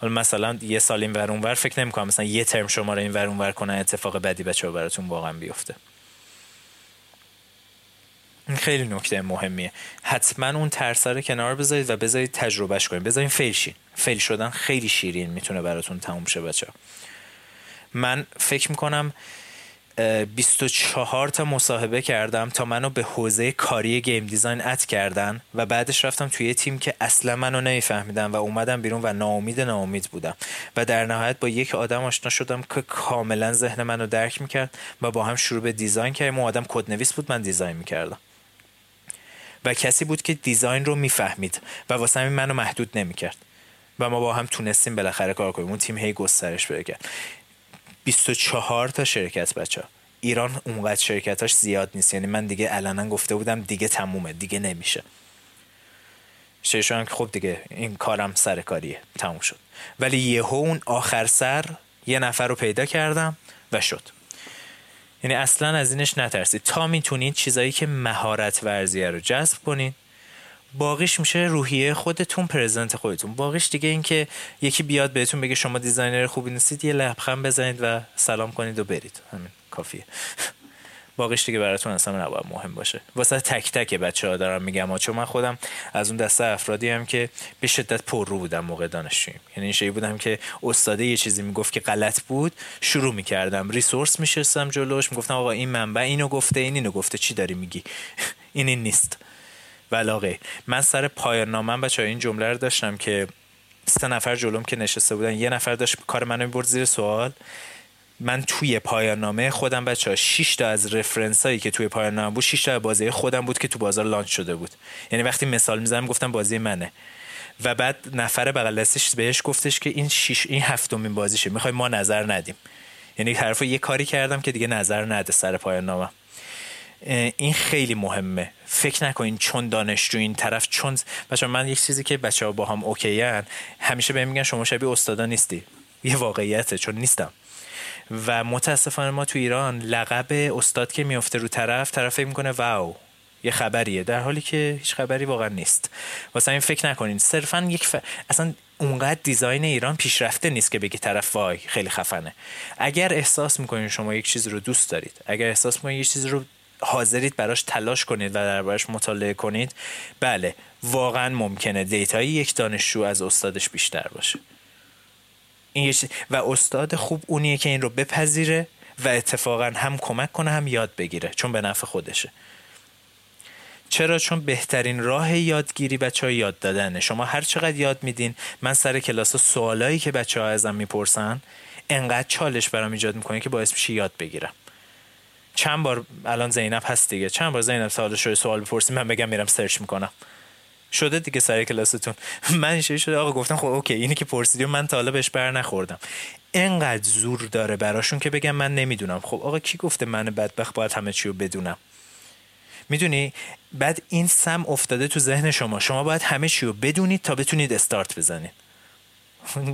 حالا مثلا یه سال این ور اونور فکر نمی‌کنم مثلا یه ترم شما رو این ور اونور کنن اتفاق بدی بچه‌ها براتون واقعا بیفته. این خیلی نکته مهمیه، حتما اون ترسا رو کنار بذارید و بذارید تجربهش کنید، بذارید فیل شین. فیل شدن خیلی شیرین میتونه براتون تموم شه بچه‌ها. من فکر می‌کنم 24 تا مصاحبه کردم تا منو به حوزه کاری گیم دیزاین اد کردن و بعدش رفتم توی یه تیم که اصلا منو نمیفهمیدن و اومدم بیرون و ناامید بودم و در نهایت با یک آدم آشنا شدم که کاملا ذهن منو درک میکرد و با هم شروع به دیزاین کردیم. اون آدم کدنویس بود، من دیزاین میکردم. و کسی بود که دیزاین رو میفهمید و واسه همین منو محدود نمیکرد و ما با هم تونستیم بالاخره کار کنیم. اون تیم هی گسترش پیدا کرد. 24 تا شرکت بچا. ایران اونقدر شرکتاش زیاد نیست، یعنی من دیگه علنا گفته بودم دیگه تمومه، دیگه نمیشه. شیشون که خب دیگه این کارم سرکاریه، تموم شد. ولی یهو اون آخر سر یه نفر رو پیدا کردم و شد. یعنی اصلا از اینش نترسید، تا میتونید چیزایی که مهارت ورزیه رو جذب کنین، باقیش میشه روحیه خودتون، پرزنت خودتون. باقیش دیگه این که یکی بیاد بهتون بگه شما دیزاینر خوبی نیستید، یه لبخند بزنید و سلام کنید و برید، همین کافیه. باقیش دیگه براتون اصلا نباید مهم باشه. واسه تک تک بچه‌ها دارم میگم، چون من خودم از اون دسته افرادی ام که به شدت پررو بودم موقع دانشجویی. یعنی این شی بودم که استاد یه چیزی میگفت که غلط بود، شروع میکردم ریسورس میشستم جلوش، میگفتم آقا این منبع اینو گفته، این اینو گفته، چی داری میگی؟ این نیست. ولاغه من سر پایان نامم بچه‌ها این جمله رو داشتم که سه نفر جلوم که نشسته بودن، یه نفر داشت کار منو می‌برد زیر سوال. من توی پایان نامه خودم بچه‌ها 6 تا از رفرنسایی که توی پایان نامه بود، 6 تا بازی خودم بود که تو بازار لانچ شده بود. یعنی وقتی مثال می‌زنم گفتم بازی منه و بعد نفر بغل دستش بهش گفتش که این هفتمین بازیشه، می‌خوای ما نظر ندیم. یعنی حرفو یه کاری کردم که دیگه نظر نده سر پایان نامه. این خیلی مهمه، فکر نکنین چون دانشجو این طرف چون بچه من یک چیزی که بچه‌ها با هم اوکی ان، همیشه بهم میگن شما شبیه استادا نیستی، یه واقعیته چون نیستم و متاسفانه ما تو ایران لقب استاد که میفته رو طرف فکر میکنه واو یه خبریه، در حالی که هیچ خبری واقعا نیست. واسه این فکر نکنین، صرفا اصلا اونقدر دیزاین ایران پیشرفته نیست که بگی طرف وای خیلی خفنه. اگر احساس میکنین شما یک چیز رو دوست دارید، اگر احساس میکنین یک چیز رو حاضرید براش تلاش کنید و دربارش مطالعه کنید، بله واقعا ممکنه دیتای یک دانشجو از استادش بیشتر باشه. این و استاد خوب اونیه که این رو بپذیره و اتفاقا هم کمک کنه هم یاد بگیره، چون به نفع خودشه. چرا؟ چون بهترین راه یادگیری بچه‌ها یاد دادنه. شما هر چقدر یاد میدین، من سر کلاس سوالایی که بچه‌ها ازم میپرسن انقدر چالش برام ایجاد میکنه که باعث میشه یاد بگیرم. چند بار الان زینب هست دیگه، چند بار زینب سوال بپرسیم من بگم میرم سرچ میکنم، شده دیگه سر کلاستون من شده آقا گفتم خب اوکی اینی که پرسیدی من تا حالا بهش بر نخوردم. اینقدر زور داره براشون که بگم من نمیدونم. خب آقا کی گفته من بدبخت باید همه چی رو بدونم؟ میدونی بعد این سم افتاده تو ذهن شما باید همه چی رو بدونید تا بتونید استارت بزنید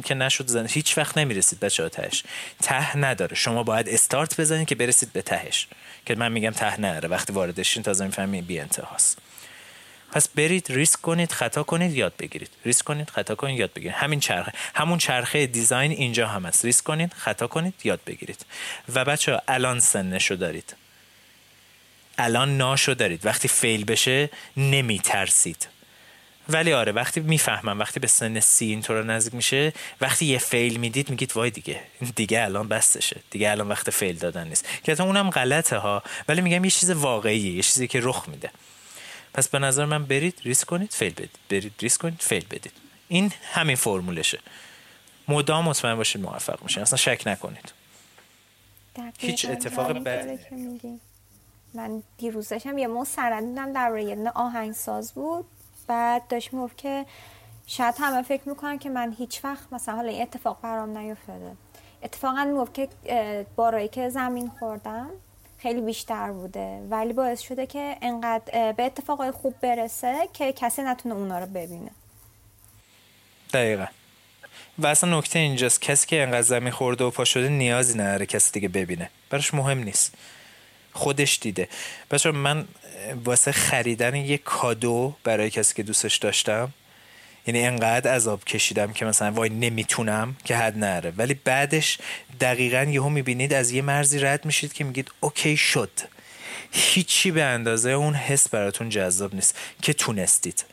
که نشود زن هیچ وقت نمیرسید بچه‌ها تهش. ته نداره، شما باید استارت بزنید که برسید به تهش، که من میگم ته نداره، وقتی واردشین تازه میفهمید بی انتهاست. پس برید ریسک کنید، خطا کنید، یاد بگیرید. ریسک کنید، خطا کنید، یاد بگیرید. همون چرخه دیزاین اینجا هم هست. ریسک کنید، خطا کنید، یاد بگیرید. و بچه‌ها الان سنشو دارید، الان ناشو دارید، وقتی فیل بشه نمیترسید. ولی آره وقتی میفهمم، وقتی به سن 30 اینطور نزدیک میشه، وقتی یه فیل میدید میگید وای دیگه الان بسشه، دیگه الان وقت فیل دادن نیست، که حتی اونم غلطه ها، ولی میگم یه چیز واقعیه، یه چیزی که رخ میده. پس به نظر من برید ریسک کنید فیل بدید، برید ریسک کنید فیل بدید، این همین فرمولشه. مدام مطمئن باشید موفق میشین، اصلا شک نکنید، هیچ اتفاق بدی. من دیروزشم یه مصاحبه دیدم در رادیو، آهنگساز بود، بعد داشت میگفت که شاید همه فکر میکنن که من هیچ وقت مثلا حالا این اتفاق برام نیفتاده. اتفاقا میگفت که بارایی که زمین خوردم خیلی بیشتر بوده، ولی باعث شده که انقدر به اتفاقای خوب برسه که کسی نتونه اونا رو ببینه. دقیقا. و اصلا نکته اینجاست کسی که انقدر زمین خورده و پا شده نیازی نداره کسی دیگه ببینه، براش مهم نیست، خودش دیده. بچه من واسه خریدن یک کادو برای کسی که دوستش داشتم، یعنی انقدر عذاب کشیدم که مثلا وای نمیتونم که حد نره، ولی بعدش دقیقاً یهو میبینید از یه مرزی رد میشید که میگید اوکی شد، هیچی به اندازه اون حس براتون جذاب نیست که تونستید.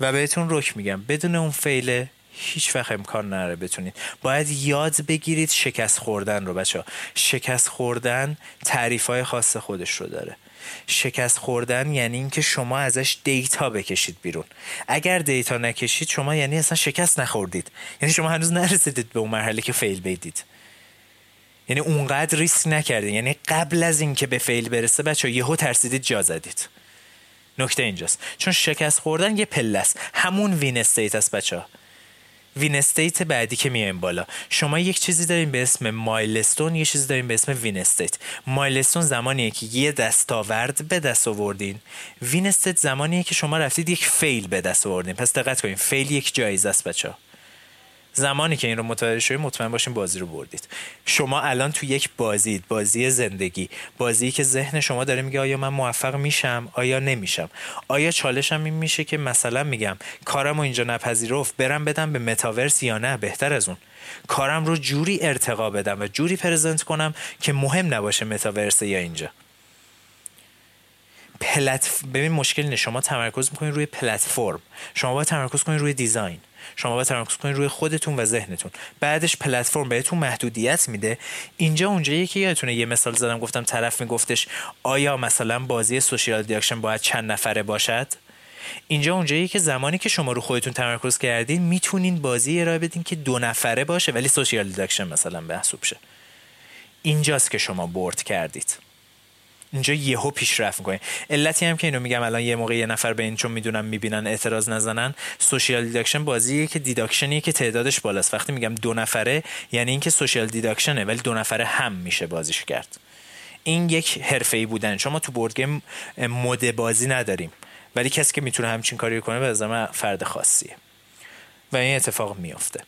و بهتون رک میگم بدون اون فیله هیچ وقت امکان نره بتونید. باید یاد بگیرید شکست خوردن رو بچه ها. شکست خوردن تعریفای خاص خودش رو داره. شکست خوردن یعنی اینکه شما ازش دیتا بکشید بیرون. اگر دیتا نکشید شما یعنی اصلا شکست نخوردید، یعنی شما هنوز نرسیدید به اون مرحله که فیل بدید، یعنی اونقدر ریسک نکردید، یعنی قبل از این که به فیل برسه بچه ها یهو ترسیدید جا زدید. نکته اینجاست، چون شکست خوردن یه پله است، همون وین استیت است بچه‌ها. وین استیت بعدی که میایم بالا، شما یک چیزی دارین به اسم مایلستون، یه چیزی دارین به اسم وین استیت. مایلستون زمانیه که یه دستاورد به دست آوردین، وین استیت زمانیه که شما رفتید یک فیل به دست آوردین. پس دقت کنین، فیل یک جایزه است بچه‌ها. زمانی که این رو متوجه شوید مطمئن باشین بازی رو بردید. شما الان تو یک بازیید، بازی زندگی، بازی که ذهن شما داره میگه آیا من موفق میشم آیا نمیشم، آیا چالشم این میشه که مثلا میگم کارم اینجا نپذیرفت برم بدم به متاورس یا نه بهتر از اون کارم رو جوری ارتقا بدم و جوری پرزنت کنم که مهم نباشه متاورس یا اینجا ببین مشکل نه، شما تمرکز میکنین روی پلتفرم، شما باید تمرکز کنین روی دیزاین، شما باید تمرکز کنین روی خودتون و ذهنتون. بعدش پلتفرم بهتون محدودیت میده. اینجا اونجاییه که یادتونه یه مثال زدم، گفتم طرف میگفتش آیا مثلا بازی سوشیال دیداکشن باید چند نفره باشد؟ اینجا اونجاییه که زمانی که شما رو خودتون تمرکز کردین میتونین بازی ارائه بدین که دو نفره باشه ولی سوشیال دیداکشن مثلا محسوب شه. اینجاست که شما برد کردید. اینجا یهو پیشرفت می‌کنین. علتی هم که اینو میگم الان یه موقع یه نفر به این چون میدونم میبینن اعتراض نزنن، سوشیال دیداکشن بازیه که دیداکشنیه که تعدادش بالاست. وقتی میگم دو نفره یعنی اینکه سوشیال دیداکشنه ولی دو نفره هم میشه بازیش کرد. این یک حرفه‌ای بودن. شما تو بورد گیم مود بازی نداریم ولی کسی که میتونه همچین کاری کنه به نظر فرد خاصیه و این اتفاق میفته.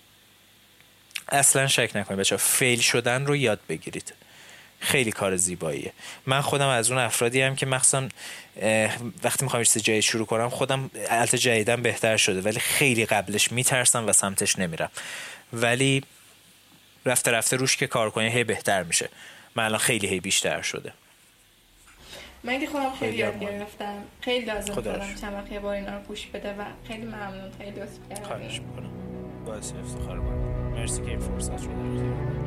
اصلا شک نکنید بچه‌ها، فیل شدن رو یاد بگیرید. خیلی کار زیباییه. من خودم از اون افرادی ام که مخصوصا وقتی میخوام یه چیز جدید شروع کنم، خودم البته جدیدم بهتر شده ولی خیلی قبلش میترسم و سمتش نمیرم، ولی رفته رفته روش که کار کنی هی بهتر میشه. من الان خیلی هی بیشتر شده. من که خودم خیلی یاد گرفتم، خیلی لازم دارم چند وقت یه بار اینا رو پوش بده و خیلی ممنون، خیلی دوست دارم. خواهش می‌کنم. باعث افتخار من. مرسی که این فرصت رو دادید.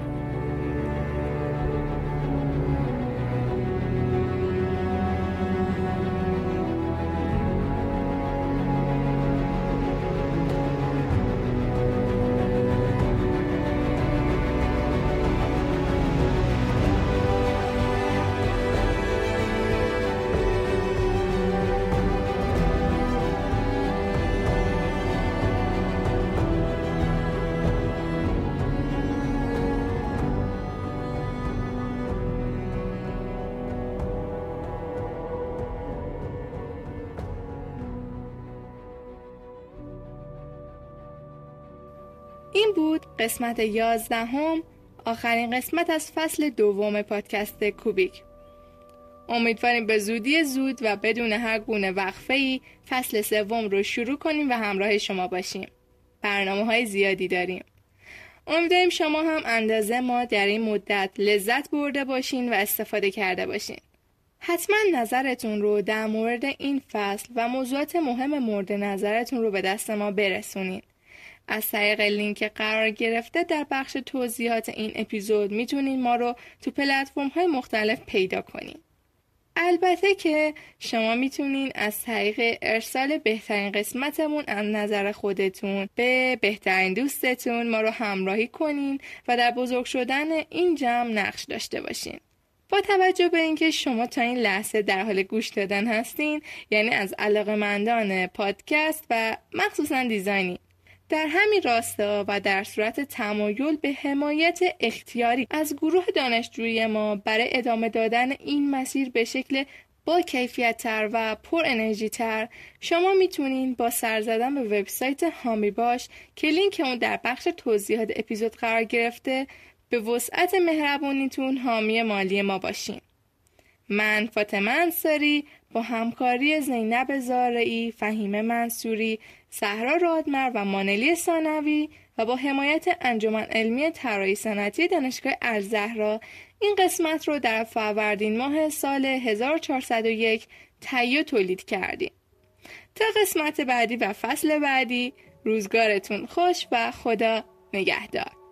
قسمت 11، آخرین قسمت از فصل دوم پادکست کوبیک. امیدواریم به زودی زود و بدون هر گونه وقفه‌ای فصل سوم رو شروع کنیم و همراه شما باشیم. برنامه‌های زیادی داریم. امیدواریم شما هم اندازه ما در این مدت لذت برده باشین و استفاده کرده باشین. حتما نظرتون رو در مورد این فصل و موضوعات مهم مورد نظرتون رو به دست ما برسونین. از طریق لینک قرار گرفته در بخش توضیحات این اپیزود میتونین ما رو تو پلتفرم های مختلف پیدا کنین. البته که شما میتونین از طریق ارسال بهترین قسمتمون از نظر خودتون به بهترین دوستتون ما رو همراهی کنین و در بزرگ شدن این جمع نقش داشته باشین. با توجه به اینکه شما تا این لحظه در حال گوش دادن هستین، یعنی از علاقه‌مندان پادکست و مخصوصاً دیزاینی، در همین راستا و در صورت تمایل به حمایت اختیاری از گروه دانشجویی ما برای ادامه دادن این مسیر به شکل با کیفیت تر و پر انرژی تر، شما میتونین با سر زدن به وبسایت هامی باش که لینک اون در بخش توضیحات اپیزود قرار گرفته به وسعت مهربونیتون حامی مالی ما باشین. من فاطمه انصاری با همکاری زینب زارعی، فهیمه منصوری، سهرا رادمر و مانلی سانوی و با حمایت انجمن علمی طراحی صنعتی دانشگاه الزهرا این قسمت رو در فروردین ماه سال 1401 تهیه و تولید کردیم. تا قسمت بعدی و فصل بعدی، روزگارتون خوش و خدا نگهدار.